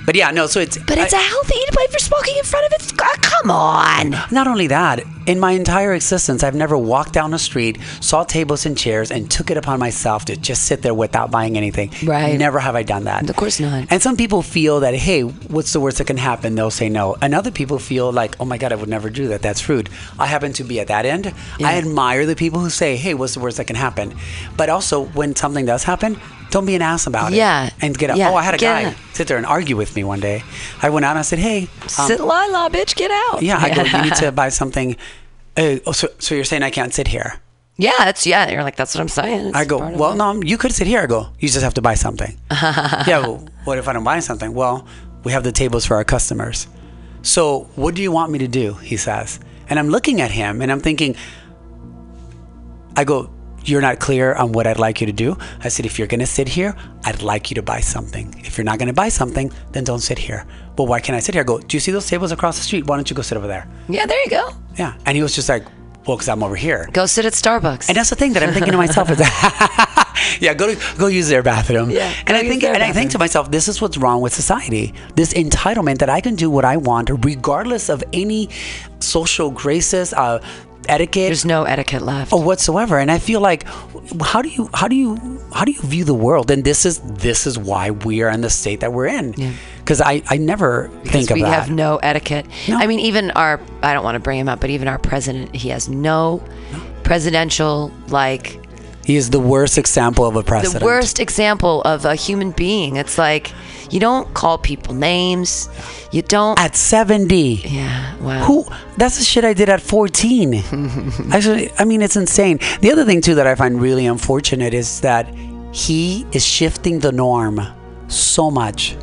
But yeah, no, so it's... But it's a healthy... But if you're smoking in front of it, come on. Not only that, in my entire existence, I've never walked down the street, saw tables and chairs, and took it upon myself to just sit there without buying anything. Right. Never have I done that. Of course not. And some people feel that, hey, what's the worst that can happen? They'll say no. And other people feel like, oh my God, I would never do that. That's rude. I happen to be at that end. Yeah. I admire the people who say, hey, what's the worst that can happen? But also, when something does happen, don't be an ass about it. Yeah. And get up. Yeah. Oh, I had a guy sit there and argue with me one day. I went out and I said, hey. Sit la, bitch, get out. Yeah. I go, you need to buy something. So you're saying I can't sit here? Yeah. You're like, that's what I'm saying. It's I go, well, no, you could sit here. I go, you just have to buy something. Yeah. Well, what if I don't buy something? Well, we have the tables for our customers. So what do you want me to do? He says. And I'm looking at him and I'm thinking, I go, you're not clear on what I'd like you to do. I said, if you're going to sit here, I'd like you to buy something. If you're not going to buy something, then don't sit here. But why can't I sit here? I go, do you see those tables across the street? Why don't you go sit over there? Yeah, there you go. Yeah. And he was just like, well, because I'm over here. Go sit at Starbucks. And that's the thing that I'm thinking to myself is, yeah, go use their bathroom. Yeah, and I think to myself, this is what's wrong with society. This entitlement that I can do what I want regardless of any social graces, etiquette. There's no etiquette left or whatsoever. And I feel like, how do you view the world? And this is why we are in the state that we're in. Yeah. Because I never think of that. We have no etiquette. No. I mean, even I don't want to bring him up, but even our president, he has no presidential, like. He is the worst example of a president. The worst example of a human being. It's like, you don't call people names. You don't. At 70. Yeah. Wow. That's the shit I did at 14. I mean, it's insane. The other thing, too, that I find really unfortunate is that he is shifting the norm so much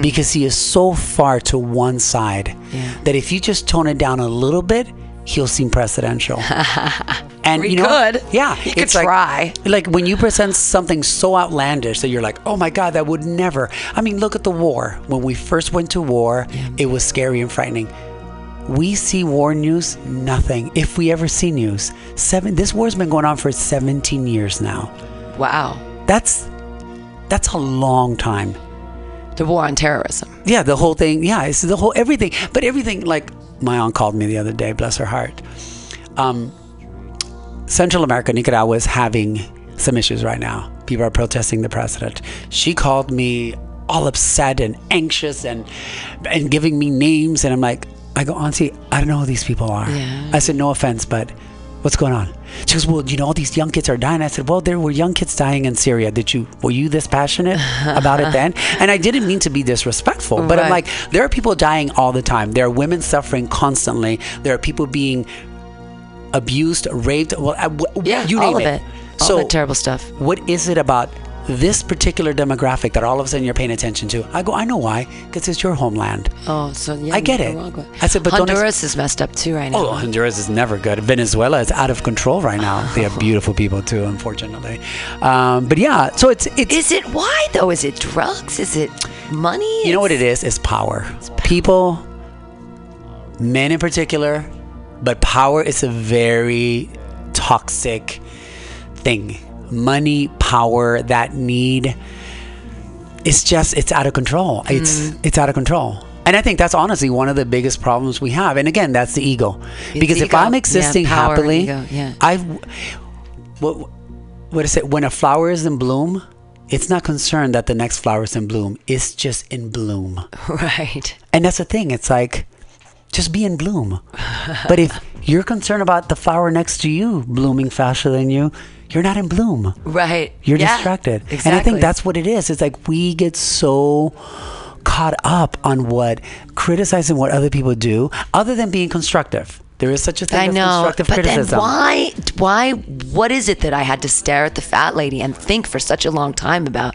because he is so far to one side that if you just tone it down a little bit, he'll seem presidential. And you know, could. Yeah. He could try. Like when you present something so outlandish that you're like, oh my God, that would never. I mean, look at the war. When we first went to war, it was scary and frightening. We see war news, nothing. If we ever see news. This war's been going on for 17 years now. Wow. That's a long time. The war on terrorism. Yeah, the whole thing. Yeah, it's the whole everything. But everything, like, my aunt called me the other day, bless her heart. Central America, Nicaragua is having some issues right now. People are protesting the president. She called me all upset and anxious and giving me names. And I'm like, I go, Auntie, I don't know who these people are. Yeah. I said, no offense, but what's going on? She goes, well, you know, all these young kids are dying. I said, well, there were young kids dying in Syria. Were you this passionate about it then? And I didn't mean to be disrespectful, but I'm like, there are people dying all the time. There are women suffering constantly. There are people being abused, raped. Well, you name all of it. All the terrible stuff. What is it about this particular demographic that all of a sudden you're paying attention to? I go, I know why, because it's your homeland. Oh, so yeah, I get it. I said, but Honduras is messed up too right now. Oh, Honduras is never good. Venezuela is out of control right now. They have beautiful people too, unfortunately. But yeah, so it's. Is it why though? Is it drugs? Is it money? You know what it is? It's power. People, men in particular, but power is a very toxic thing. Money, power, that need, it's out of control. It's out of control. And I think that's honestly one of the biggest problems we have. And again, that's the ego. Because if I'm existing happily, what is it? When a flower is in bloom, it's not concerned that the next flower is in bloom. It's just in bloom. Right. And that's the thing. It's like, just be in bloom. But if you're concerned about the flower next to you blooming faster than you, you're not in bloom. Right. You're distracted. Exactly. And I think that's what it is. It's like we get so caught up on criticizing what other people do other than being constructive. There is such a thing as constructive criticism. Then why, what is it that I had to stare at the fat lady and think for such a long time about?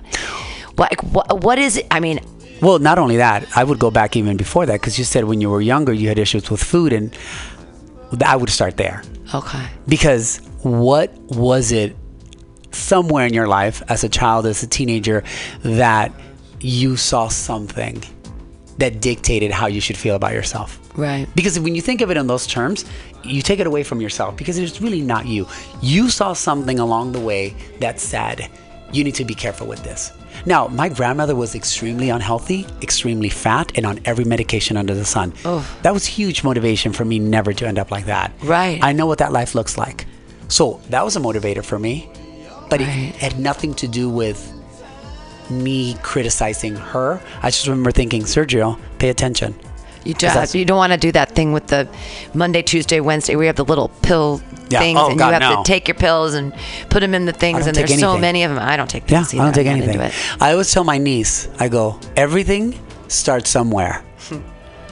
What is it? I mean, well, not only that, I would go back even before that because you said when you were younger, you had issues with food and I would start there. Okay. Because what was it somewhere in your life as a child, as a teenager, that you saw something that dictated how you should feel about yourself? Right. Because when you think of it in those terms, you take it away from yourself because it's really not you. You saw something along the way that said, you need to be careful with this. Now, my grandmother was extremely unhealthy, extremely fat, and on every medication under the sun. Oh. That was huge motivation for me never to end up like that. Right. I know what that life looks like. So that was a motivator for me, but it had nothing to do with me criticizing her. I just remember thinking, Sergio, pay attention. You don't want to do that thing with the Monday, Tuesday, Wednesday where you have the little pill things and God, you have to take your pills and put them in the things, and there's so many of them. I don't take pills either. I don't take anything. I always tell my niece, I go, everything starts somewhere.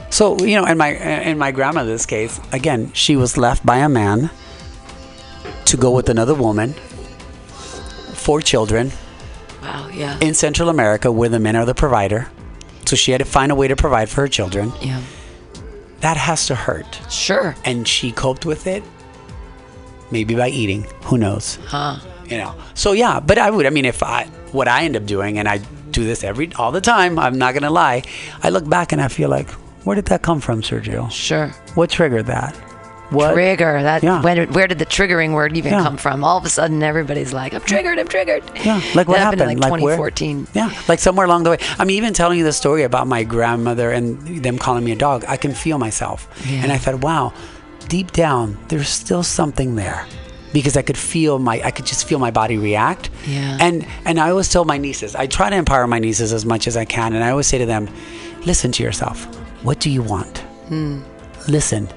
So, you know, and my grandma in this case, again, she was left by a man to go with another woman, 4 children. Wow, yeah. In Central America where the men are the provider. So she had to find a way to provide for her children. Yeah. That has to hurt. Sure. And she coped with it, maybe by eating. Who knows? Huh. You know. So yeah, but what I end up doing, and I do this all the time, I'm not gonna lie, I look back and I feel like, where did that come from, Sergio? Sure. What triggered that? Where did the triggering word even come from? All of a sudden, everybody's like, I'm triggered. Yeah, like what happened? In like 2014. Like somewhere along the way. I mean, even telling you the story about my grandmother and them calling me a dog, I can feel myself. Yeah. And I thought, wow, deep down, there's still something there. Because I could feel my body react. Yeah. And I always tell my nieces, I try to empower my nieces as much as I can. And I always say to them, listen to yourself. What do you want? Listen,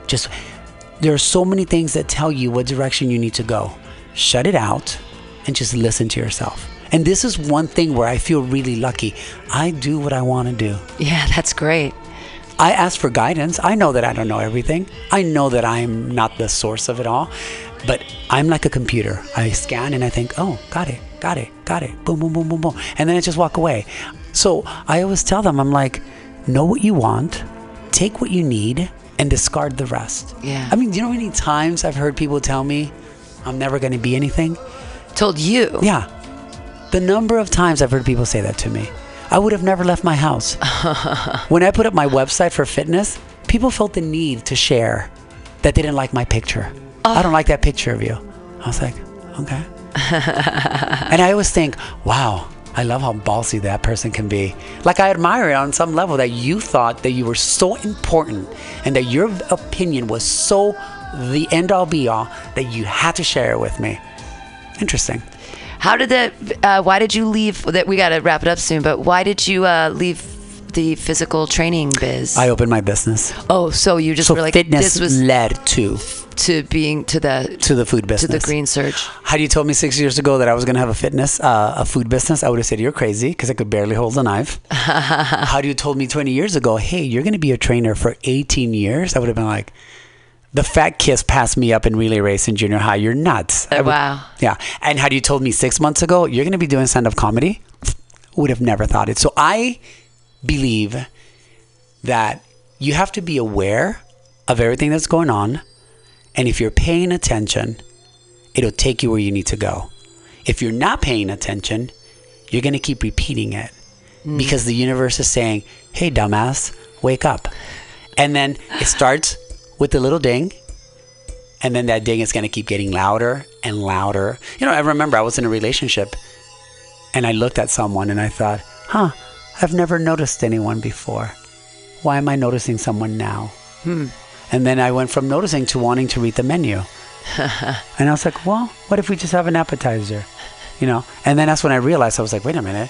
there are so many things that tell you what direction you need to go. Shut it out and just listen to yourself. And this is one thing where I feel really lucky. I do what I want to do. Yeah, that's great. I ask for guidance. I know that I don't know everything. I know that I'm not the source of it all. But I'm like a computer. I scan and I think, oh, got it. Boom, boom, boom, boom, boom. And then I just walk away. So I always tell them, I'm like, know what you want, take what you need, and discard the rest. Yeah. I mean, do you know how many times I've heard people tell me I'm never going to be anything? Told you? Yeah. The number of times I've heard people say that to me. I would have never left my house. When I put up my website for fitness, people felt the need to share that they didn't like my picture. I don't like that picture of you. I was like, okay. And I always think, wow, I love how ballsy that person can be. Like, I admire it on some level that you thought that you were so important and that your opinion was so the end all be all that you had to share it with me. Interesting. Why did you leave? We got to wrap it up soon, but why did you leave the physical training biz? I opened my business. Oh, so you just were like, this was led to the food business, to the Green Surge. Had you told me 6 years ago that I was going to have a food business, I would have said you're crazy because I could barely hold a knife. Had you told me 20 years ago, hey, you're going to be a trainer for 18 years, I would have been like, the fat kiss passed me up in relay race in junior high. You're nuts. Wow. Yeah. And had you told me 6 months ago you're going to be doing stand-up comedy, would have never thought it. So I believe that you have to be aware of everything that's going on. And if you're paying attention, it'll take you where you need to go. If you're not paying attention, you're going to keep repeating it because the universe is saying, hey, dumbass, wake up. And then it starts with a little ding. And then that ding is going to keep getting louder and louder. You know, I remember I was in a relationship and I looked at someone and I thought, I've never noticed anyone before. Why am I noticing someone now? And then I went from noticing to wanting to read the menu. And I was like, well, what if we just have an appetizer? You know? And then that's when I realized, I was like, wait a minute.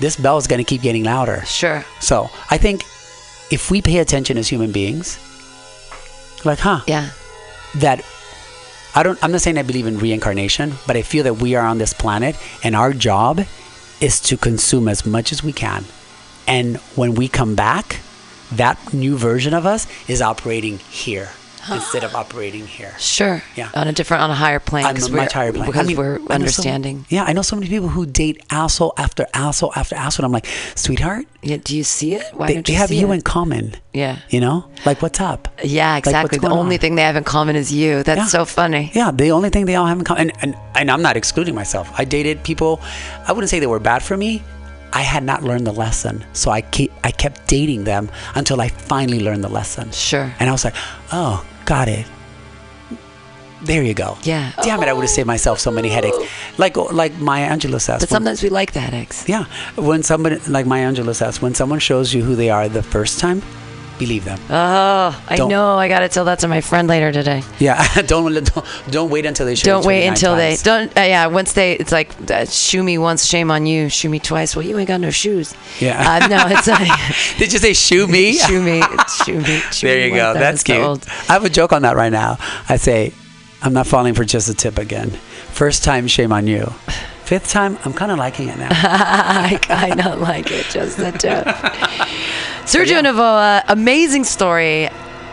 This bell is going to keep getting louder. Sure. So I think if we pay attention as human beings, like, yeah. I'm not saying I believe in reincarnation, but I feel that we are on this planet and our job is to consume as much as we can. And when we come back, that new version of us is operating here. instead of operating here. Sure. Yeah. On a different, on a higher plane. On a much higher plane. Because we're understanding. So, yeah, I know so many people who date asshole after asshole after asshole. And I'm like, sweetheart. Yeah. Do you see it? Why don't you see it? They have you in common. Yeah. You know? Like, what's up? Yeah, exactly. Like, the only thing they have in common is you. That's so funny. Yeah. The only thing they all have in common. And I'm not excluding myself. I dated people. I wouldn't say they were bad for me. I had not learned the lesson, so I kept dating them until I finally learned the lesson. Sure. And I was like, oh, got it. There you go. Yeah. Damn it, I would have saved myself so many headaches. Like Maya Angelou says. But sometimes we like the headaches. Yeah. When somebody, like Maya Angelou says, when someone shows you who they are the first time, believe them. Oh, I know. I got to tell that to my friend later today. Yeah. Don't wait until they show you. Don't wait until times. They don't. Yeah. Once they, it's like, shoe me once, shame on you. Shoe me twice. Well, you ain't got no shoes. Yeah. No, it's not. Did you say shoe me? Shoe me. Shoe me. Shoe there you me go. Once. That's cute. Old. I have a joke on that right now. I say, I'm not falling for just a tip again. First time, shame on you. Fifth time, I'm kind of liking it now. I kind of like it just a tip. Sergio Novoa, amazing story.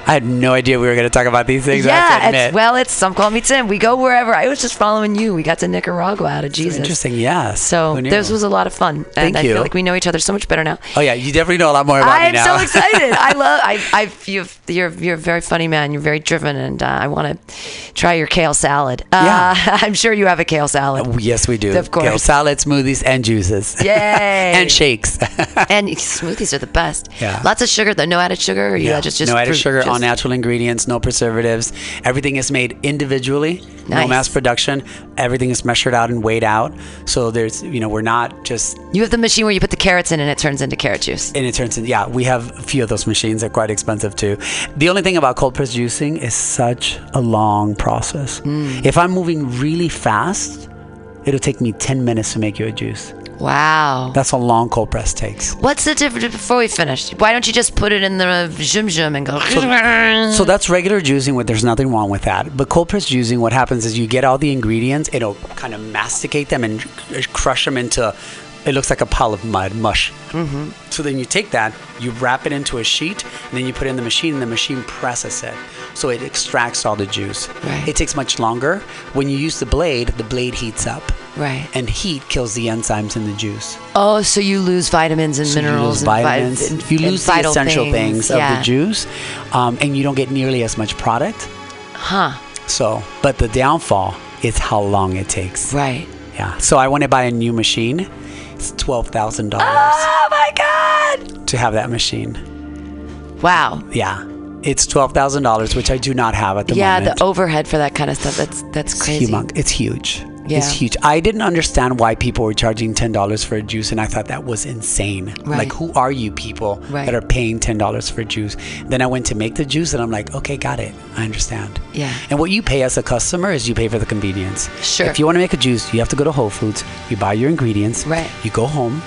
I had no idea we were going to talk about these things. Yeah, it's Some Call Me Tim. We go wherever. I was just following you. We got to Nicaragua out of Jesus. Interesting, yeah. So this was a lot of fun. And I feel like we know each other so much better now. Oh, yeah. You definitely know a lot more about me now. I'm so excited. You're a very funny man. You're very driven, and I want to try your kale salad. Yeah. I'm sure you have a kale salad. Yes, we do. Of course. Kale salad, smoothies, and juices. Yay. And shakes. And smoothies are the best. Yeah. Lots of sugar, though. No added sugar? Or just no added fruit, sugar. All natural ingredients, no preservatives. Everything is made individually, no mass production. Everything is measured out and weighed out. So there's, we're not just... You have the machine where you put the carrots in and it turns into carrot juice. And it turns into, we have a few of those machines. They're quite expensive too. The only thing about cold press juicing is such a long process. Mm. If I'm moving really fast, it'll take me 10 minutes to make you a juice. Wow. That's how long cold press takes. What's the difference, before we finish? Why don't you just put it in the zoom and go... So that's regular juicing, there's nothing wrong with that. But cold press juicing, what happens is you get all the ingredients, it'll kind of masticate them and crush them into, it looks like a pile of mush. Mm-hmm. So then you take that, you wrap it into a sheet, and then you put it in the machine, and the machine presses it. So it extracts all the juice. Right. It takes much longer. When you use the blade heats up. Right. And heat kills the enzymes in the juice. Oh, so you lose vitamins and minerals. You lose vitamins. You lose the essential things of the juice, and you don't get nearly as much product. Huh. So, but the downfall is how long it takes. Right. Yeah. So I want to buy a new machine. It's $12,000. Oh my God! To have that machine. Wow. Yeah. It's $12,000, which I do not have at the moment. Yeah, the overhead for that kind of stuff, that's crazy. It's huge. Yeah. It's huge. I didn't understand why people were charging $10 for a juice, and I thought that was insane. Right. Like, who are you people that are paying $10 for juice? Then I went to make the juice, and I'm like, okay, got it. I understand. Yeah. And what you pay as a customer is you pay for the convenience. Sure. If you want to make a juice, you have to go to Whole Foods. You buy your ingredients. Right. You go home.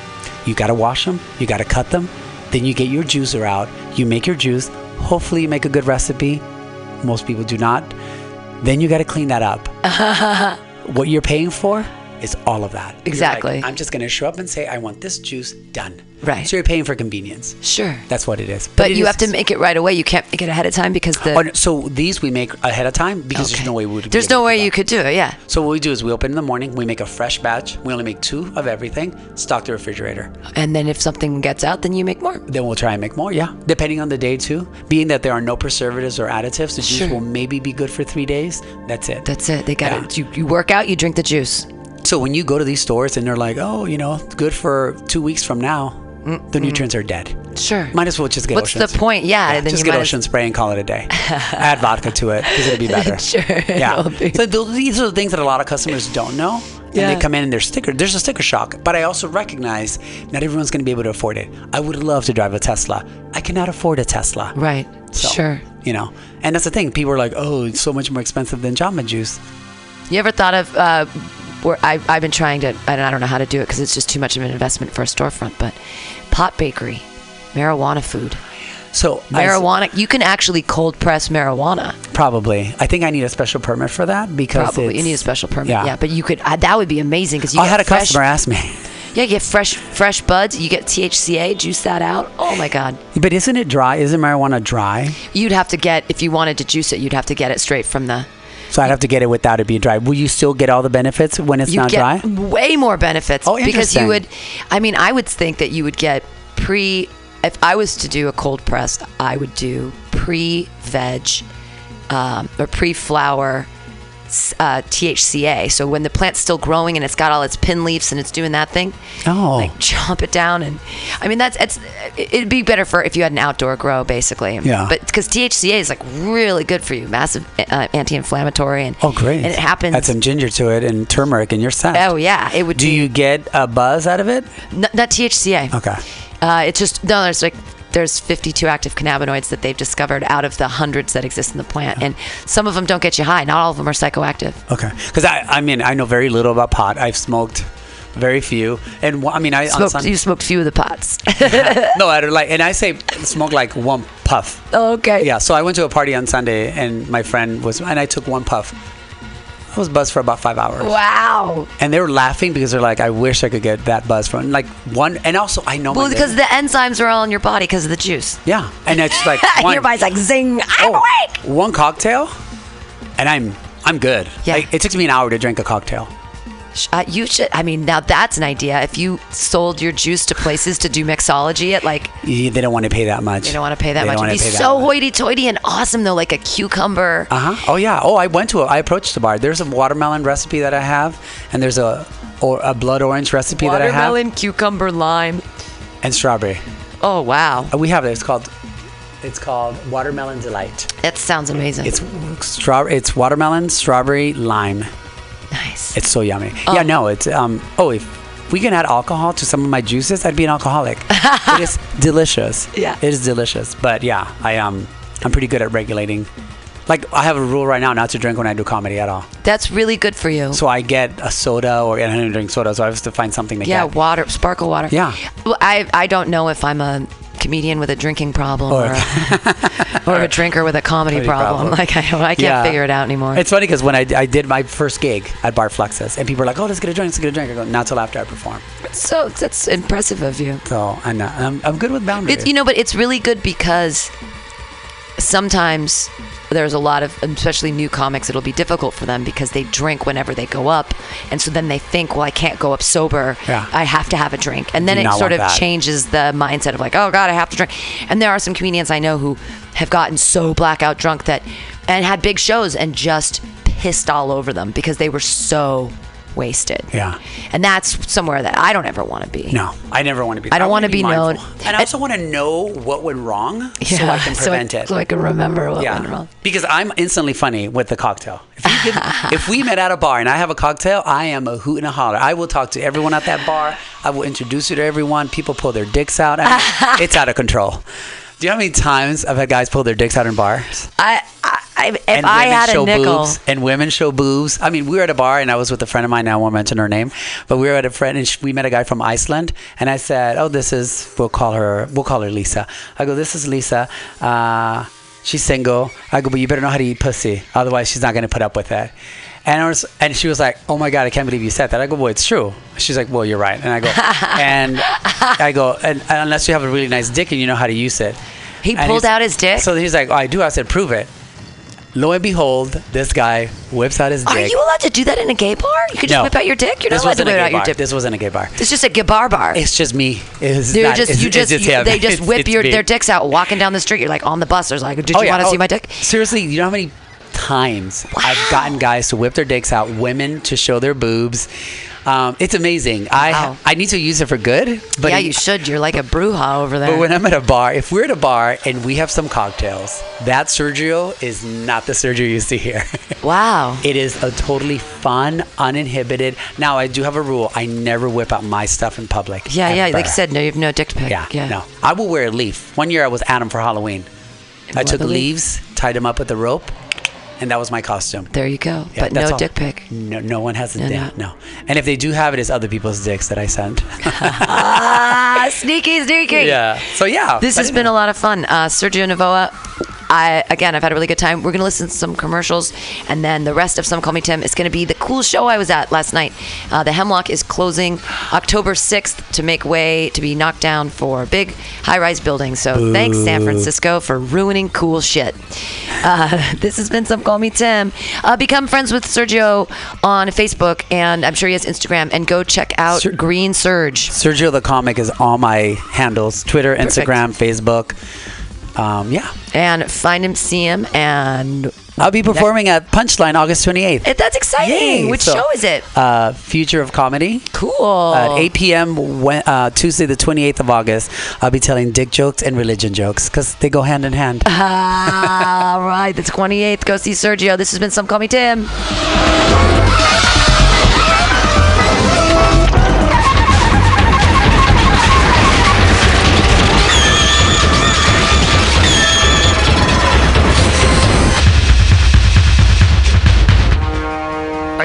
You got to wash them. You got to cut them. Then you get your juicer out. You make your juice. Hopefully, you make a good recipe. Most people do not. Then you got to clean that up. What you're paying for is all of that. Exactly. Like, I'm just going to show up and say, I want this juice done. Right. So you're paying for convenience. Sure. That's what it is. But you have to make it right away. You can't make it ahead of time because the... So these we make ahead of time because there's no way we would... There's no way you could do it, yeah. So what we do is we open in the morning, we make a fresh batch. We only make 2 of everything, stock the refrigerator. And then if something gets out, then you make more. Then we'll try and make more, yeah. Depending on the day too. Being that there are no preservatives or additives, the juice will maybe be good for 3 days. That's it. That's it. They got it. You work out, you drink the juice. So when you go to these stores and they're like, oh, it's good for 2 weeks from now, the nutrients are dead. Sure. Might as well just get What's the point? Yeah. Then just get ocean spray and call it a day. Add vodka to it because it'll be better. Sure. Yeah. So these are the things that a lot of customers don't know. Yeah. And they come in and there's a sticker shock. But I also recognize not everyone's going to be able to afford it. I would love to drive a Tesla. I cannot afford a Tesla. Right. So, sure. And that's the thing. People are like, oh, it's so much more expensive than Jamba Juice. You ever thought of... I've been trying to, and I don't know how to do it because it's just too much of an investment for a storefront, but pot bakery, marijuana food. So marijuana, you can actually cold press marijuana. Probably. I think I need a special permit for that because probably you need a special permit. Yeah, but you could, that would be amazing because I had a customer ask me. Yeah, you get fresh buds. You get THCA, juice that out. Oh, my God. But isn't it dry? Isn't marijuana dry? You'd have to get, if you wanted to juice it, you'd have to get it straight from the... So I'd have to get it without it being dry. Will you still get all the benefits when it's not dry? You get way more benefits. Oh, interesting. Because you would, I mean, I would think that you would get if I was to do a cold press, I would do pre-veg or pre-flower THCA. So when the plant's still growing and it's got all its pin leaves and it's doing that thing, like chomp it down. And I mean, it'd be better for if you had an outdoor grow, basically. Yeah. But because THCA is like really good for you, massive anti-inflammatory, and great. And it happens. Add some ginger to it and turmeric, and you're set. Oh yeah, it would. Do you get a buzz out of it? Not THCA. Okay. It's just there's 52 active cannabinoids that they've discovered out of the hundreds that exist in the plant. And some of them don't get you high. Not all of them are psychoactive. Okay. Because, I mean, I know very little about pot. I've smoked very few. And, I mean, you smoked few of the pots. No, I say smoke like one puff. Oh, okay. Yeah. So I went to a party on Sunday, and my friend was, and I took one puff. I was buzzed for about 5 hours. Wow. And they were laughing because they're like, I wish I could get that buzz from one. And also, I know because the enzymes are all in your body because of the juice. Yeah. And it's like one. Your body's like, zing, I'm awake. One cocktail and I'm good. Yeah. Like, it took me an hour to drink a cocktail. You should. I mean, now that's an idea. If you sold your juice to places to do mixology at they don't want to pay that much. It'd be so hoity-toity and awesome though, like a cucumber. Oh yeah. Oh, I approached the bar. There's a watermelon recipe that I have, and there's a blood orange recipe that I have. Watermelon, cucumber, lime, and strawberry. Oh wow. We have it. It's called Watermelon Delight. That sounds amazing. It's watermelon, strawberry, lime. Nice. It's so yummy. Yeah, no, it's if we can add alcohol to some of my juices, I'd be an alcoholic. It is delicious. Yeah. It is delicious. But yeah, I'm pretty good at regulating. Like, I have a rule right now not to drink when I do comedy at all. That's really good for you. So I get a soda, and I don't drink soda, so I have to find something to get. Yeah, water, sparkle water. Yeah. Well, I don't know if I'm a comedian with a drinking problem or a drinker with a comedy problem. Like, I can't figure it out anymore. It's funny because when I did my first gig at Bar Fluxus, and people were like, oh, let's get a drink. I go, not till after I perform. So that's impressive of you. So I'm good with boundaries. But it's really good because sometimes there's a lot of, especially new comics, it'll be difficult for them because they drink whenever they go up. And so then they think, well, I can't go up sober. Yeah. I have to have a drink. And then it sort of changes the mindset of like, oh, God, I have to drink. And there are some comedians I know who have gotten so blackout drunk and had big shows and just pissed all over them because they were so wasted. Yeah. And that's somewhere that I don't ever want to be. No, I never want to be. I don't want to be known. And I also want to know what went wrong so I can prevent it. So I can remember what went wrong. Because I'm instantly funny with the cocktail. If we met at a bar and I have a cocktail, I am a hoot and a holler. I will talk to everyone at that bar. I will introduce you to everyone. People pull their dicks out. It's out of control. Do you know how many times I've had guys pull their dicks out in bars? And women show boobs. I mean, we were at a bar, and I was with a friend of mine. I won't mention her name, but we were at a friend, and we met a guy from Iceland. And I said, we'll call her Lisa. I go, this is Lisa. She's single. I go, but you better know how to eat pussy, otherwise she's not going to put up with it. And she was like, oh my God, I can't believe you said that. I go, well, it's true. She's like, well, you're right. And I go, and unless you have a really nice dick and you know how to use it. He pulled out his dick. So he's like, oh, I do. I said, prove it. Lo and behold, this guy whips out his dick. Are you allowed to do that in a gay bar? You can just whip out your dick? You're not allowed to whip out your dick. This wasn't a gay bar. It's just a gay bar. It's just me. They just whip their dicks out walking down the street. You're like on the bus. There's like, did you want to see my dick? Seriously, you know how many times I've gotten guys to whip their dicks out, women to show their boobs. It's amazing. Wow. I need to use it for good. But yeah, you should. You're like a brouhaha over there. But when I'm at a bar, if we're at a bar and we have some cocktails, that Sergio is not the Sergio you see here. Wow. It is a totally fun, uninhibited. Now, I do have a rule. I never whip out my stuff in public. Yeah, ever. Yeah. Like you said, no, you have no dick to pick. Yeah, no. I will wear a leaf. One year I was Adam for Halloween. I took leaves, tied them up with a rope. And that was my costume. There you go. Yeah, but no dick pic. No one has a dick. No. And if they do have it, it's other people's dicks that I send. Sneaky. Yeah. So, yeah. This has been a lot of fun. Sergio Novoa, I've had a really good time. We're going to listen to some commercials, and then the rest of Some Call Me Tim. It's going to be the coolest show I was at last night. The Hemlock is closing October 6th to make way to be knocked down for a big high-rise building. So thanks, San Francisco, for ruining cool shit. This has been Some Call Me Tim. Become friends with Sergio on Facebook, and I'm sure he has Instagram. And go check out Green Surge. Sergio the Comic is all my handles. Twitter, Instagram, Facebook. Yeah. And find him, see him, and... I'll be performing at Punchline August 28th. That's exciting. Yay. Which show is it? Future of Comedy. Cool. At 8 p.m. Tuesday, the 28th of August. I'll be telling dick jokes and religion jokes because they go hand in hand. All right. The 28th. Go see Sergio. This has been Some Call Me Tim. Are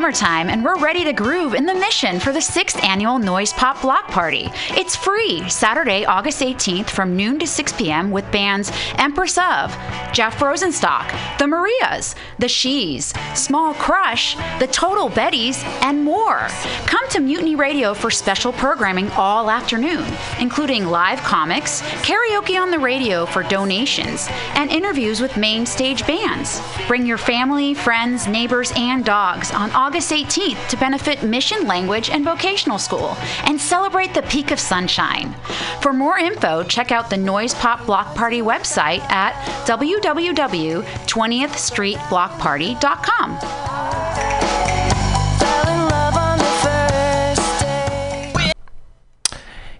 Summertime, and we're ready to groove in the Mission for the 6th Annual Noise Pop Block Party. It's free Saturday, August 18th from noon to 6 p.m. with bands Empress of, Jeff Rosenstock, The Marias, The She's, Small Crush, The Total Betties, and more. Come to Mutiny Radio for special programming all afternoon, including live comics, karaoke on the radio for donations, and interviews with main stage bands. Bring your family, friends, neighbors, and dogs on August 18th to benefit Mission Language and Vocational School and celebrate the peak of sunshine. For more info, check out the Noise Pop Block Party website at www.20thstreetblockparty.com.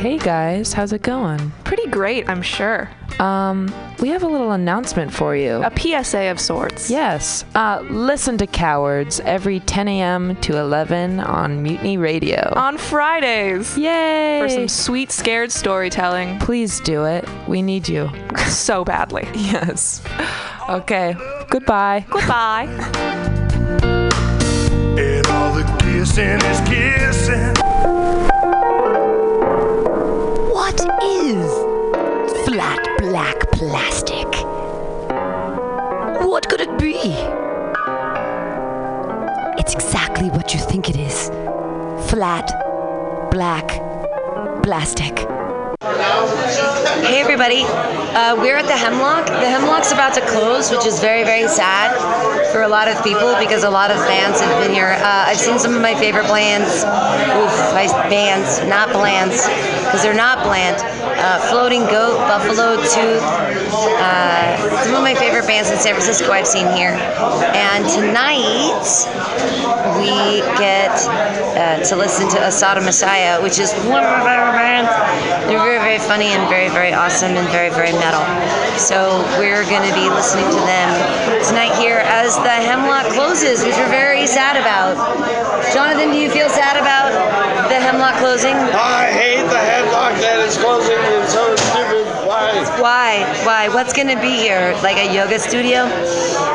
Hey guys, how's it going? Pretty great, I'm sure. We have a little announcement for you. A PSA of sorts. Yes. Listen to Cowards every 10 a.m. to 11 on Mutiny Radio. On Fridays. Yay. For some sweet, scared storytelling. Please do it. We need you. So badly. Yes. Okay. Goodbye. Goodbye. And all the kissing is kissing. What is flat black plastic? What could it be? It's exactly what you think it is. Flat black plastic. Hey everybody, we're at the Hemlock. The Hemlock's about to close, which is very, very sad for a lot of people because a lot of fans have been here. I've seen some of my favorite bands. Because they're not bland. Floating Goat, Buffalo Tooth, some of my favorite bands in San Francisco I've seen here. And tonight we get to listen to Asada Messiah, which is one of my favorite bands. They're very, very funny and very, very awesome and very, very metal. So we're going to be listening to them tonight here as the Hemlock closes, which we're very sad about. Jonathan, do you feel sad about the Hemlock closing? I hate the Hemlock that is closing. It's so stupid. Why? Why? What's going to be here? Like a yoga studio?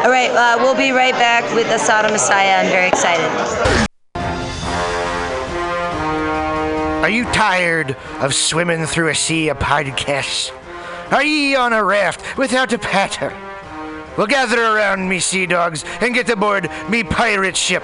All right, we'll be right back with Asada Messiah. I'm very excited. Are you tired of swimming through a sea of podcasts? Are ye on a raft without a paddle? Well, gather around me, sea dogs, and get aboard me pirate ship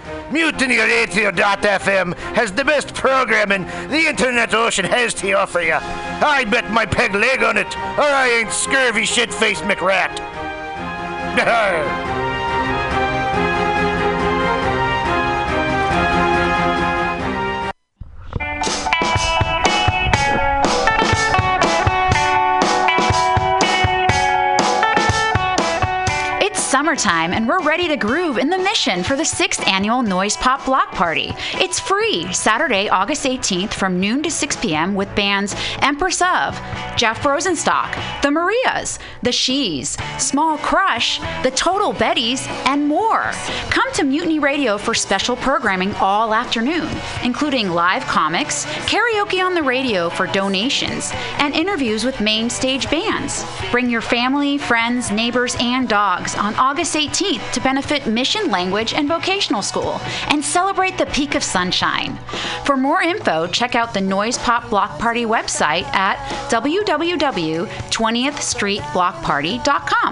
MutinyRadio.fm has the best programming the internet ocean has to offer you. I bet my peg leg on it, or I ain't scurvy shit-faced McRat. Summertime, and we're ready to groove in the Mission for the 6th annual Noise Pop Block Party. It's free Saturday, August 18th from noon to 6 p.m. with bands Empress of, Jeff Rosenstock, The Marias, The She's, Small Crush, The Total Betties, and more. Come to Mutiny Radio for special programming all afternoon, including live comics, karaoke on the radio for donations, and interviews with main stage bands. Bring your family, friends, neighbors, and dogs on August 18th to benefit Mission Language and Vocational School and celebrate the peak of sunshine. For more info, check out the Noise Pop Block Party website at www.20thstreetblockparty.com.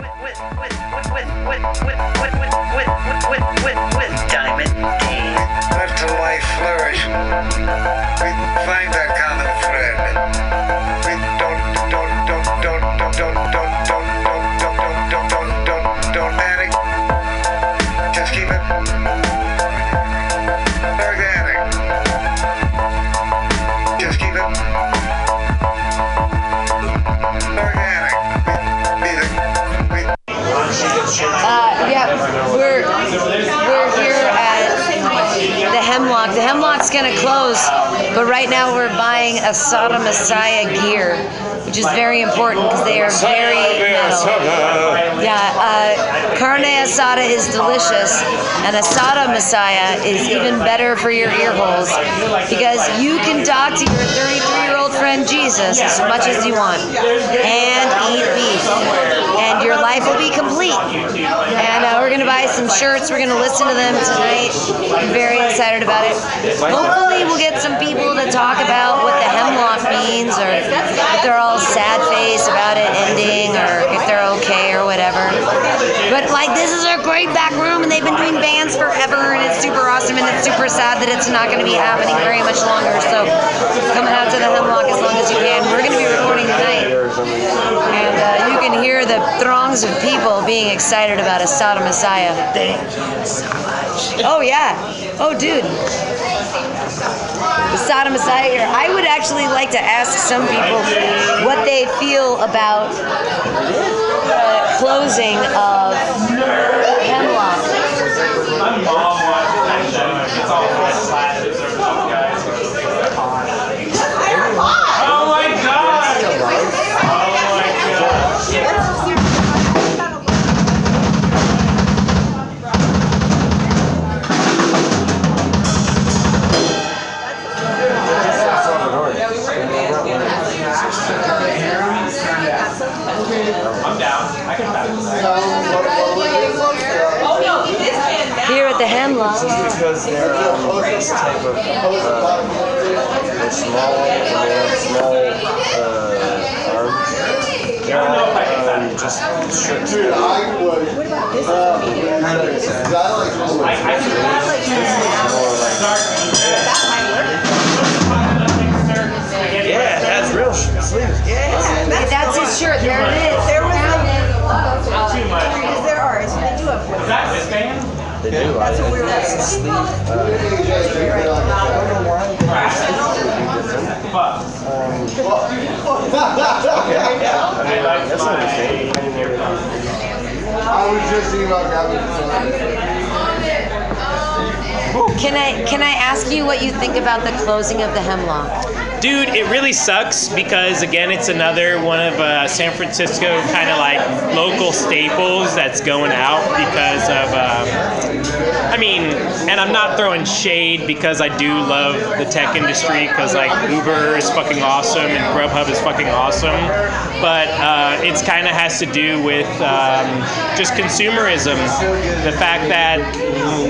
With diamond keys. Let the life flourish. We find that common thread. We don't panic. Just keep it organic. Just keep it organic. We're here at the Hemlock. The Hemlock's gonna close, but right now we're buying Asada Messiah gear, which is very important because they are very metal. Yeah, carne asada is delicious, and Asada Messiah is even better for your ear holes because you can talk to your 33-year-old friend Jesus as much as you want and eat beef. And your life will be complete. And we're going to buy some shirts. We're going to listen to them tonight. I'm very excited about it. Hopefully we'll get some people to talk about what the Hemlock means, or if they're all sad-faced about it ending, or if they're okay or whatever. But, like, this is our great back room, and they've been doing bands forever, and it's super awesome, and it's super sad that it's not going to be happening very much longer. So come out to the Hemlock as long as you can. We're going to be recording tonight. And you can hear the throngs of people being excited about Asada Messiah. Thank you so much. Oh, yeah. Oh, dude. Asada Messiah here. I would actually like to ask some people what they feel about the closing of Hemlock. The Hemlock. Because they're this type of small arms. They're just strict. What about this? Yeah, that's real shit. Yeah, that's his shirt. There it is. There was no. Too much. There are. They do have. Is that his band? They do. That's what we're I was just thinking about grabbing. Can I ask you what you think about the closing of the Hemlock? Dude, it really sucks because, again, it's another one of San Francisco kind of like local staples that's going out because of, I mean, and I'm not throwing shade because I do love the tech industry because, like, Uber is fucking awesome and Grubhub is fucking awesome, but it's kind of has to do with just consumerism. The fact that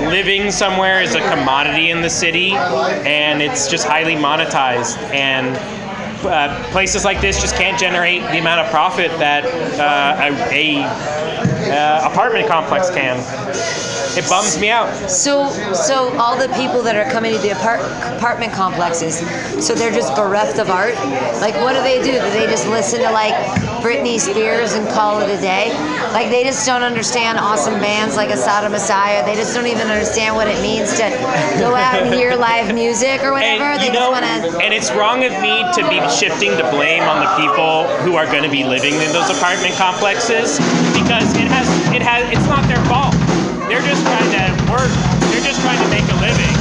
living somewhere is a commodity in the city and it's just highly monetized. And places like this just can't generate the amount of profit that a apartment complex can. It bums me out. So all the people that are coming to the apartment complexes, so they're just bereft of art? Like, what do? They just listen to, like, Britney Spears and call it a day? Like, they just don't understand awesome bands like Asada Messiah. They just don't even understand what it means to go out and hear live music or whatever. And, and it's wrong of me to be shifting the blame on the people who are going to be living in those apartment complexes because it's not their fault. They're just trying to work. They're just trying to make a living.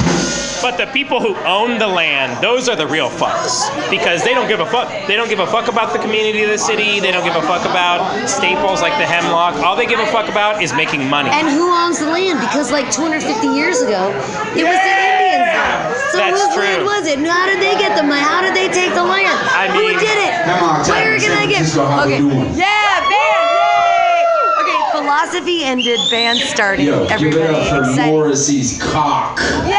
But the people who own the land, those are the real fucks, because they don't give a fuck. They don't give a fuck about the community of the city. They don't give a fuck about staples like the Hemlock. All they give a fuck about is making money. And who owns the land? Because like 250 years ago, it was the Indians. So whose land was it? How did they get the money? How did they take the land? I mean, who did it? Where can I get? Okay. Yeah, man. Philosophy ended, band started. Yo, everybody give it up for Morrissey's cock. Yay!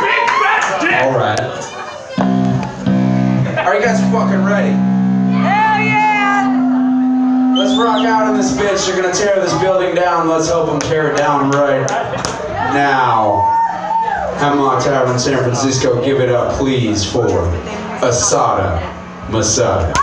Big fat dick! Alright. Are you guys fucking ready? Hell yeah! Let's rock out in this bitch. You're gonna tear this building down. Let's help them tear it down right now. Hemlock Tavern, San Francisco. Give it up, please, for Asada Messiah.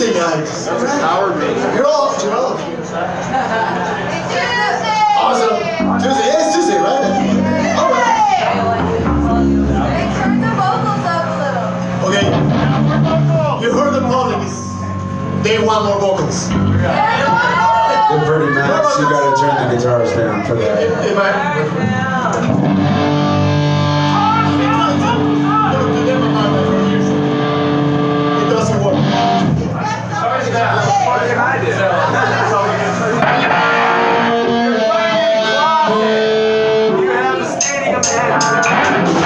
Tuesday night. That's right. Empowered me. You're off, Joe. Awesome. Tuesday. It is Tuesday, right? All right. Turn the vocals up a little. Okay. You heard the vocals. They want more vocals. They're pretty nuts. You gotta turn the guitars down for that. It doesn't work. Sorry, that's harder than I did. That's all we can do. You're fucking closet. You have a standing on the head.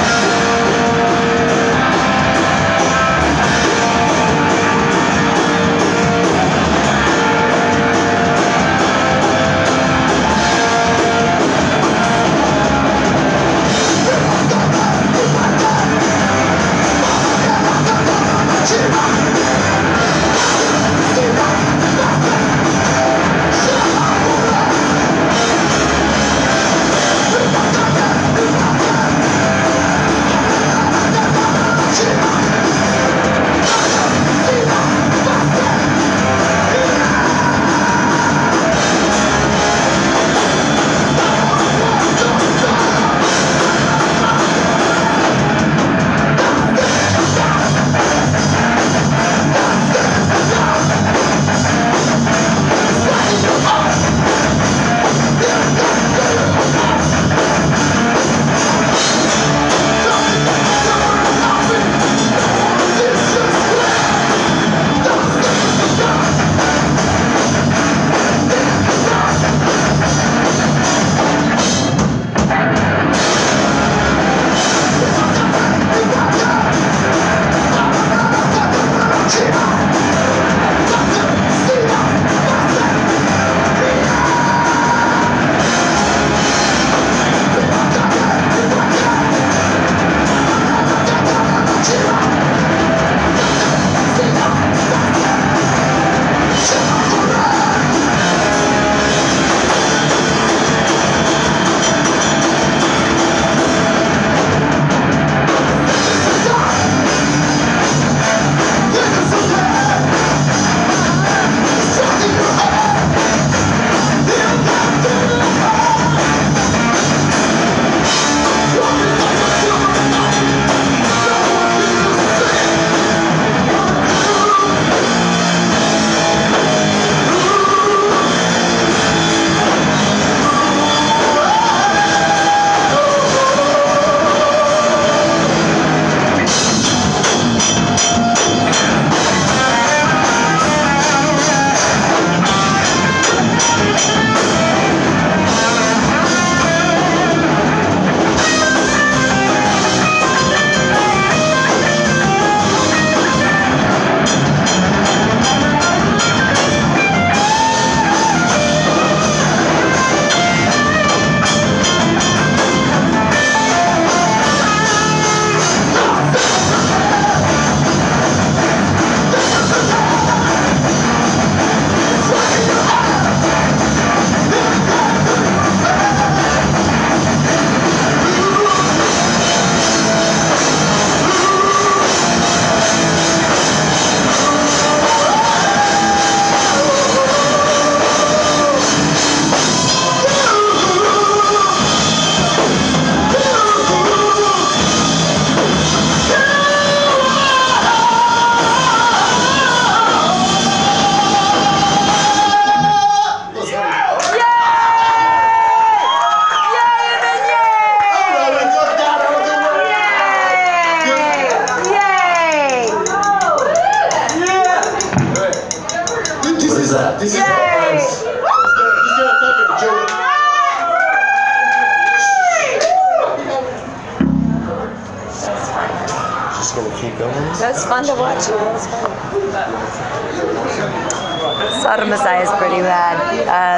Asada Messiah is pretty rad.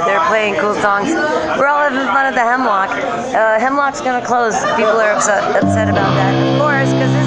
They're playing cool songs. We're all having fun at the Hemlock. Hemlock's gonna close. People are upset about that, of course, because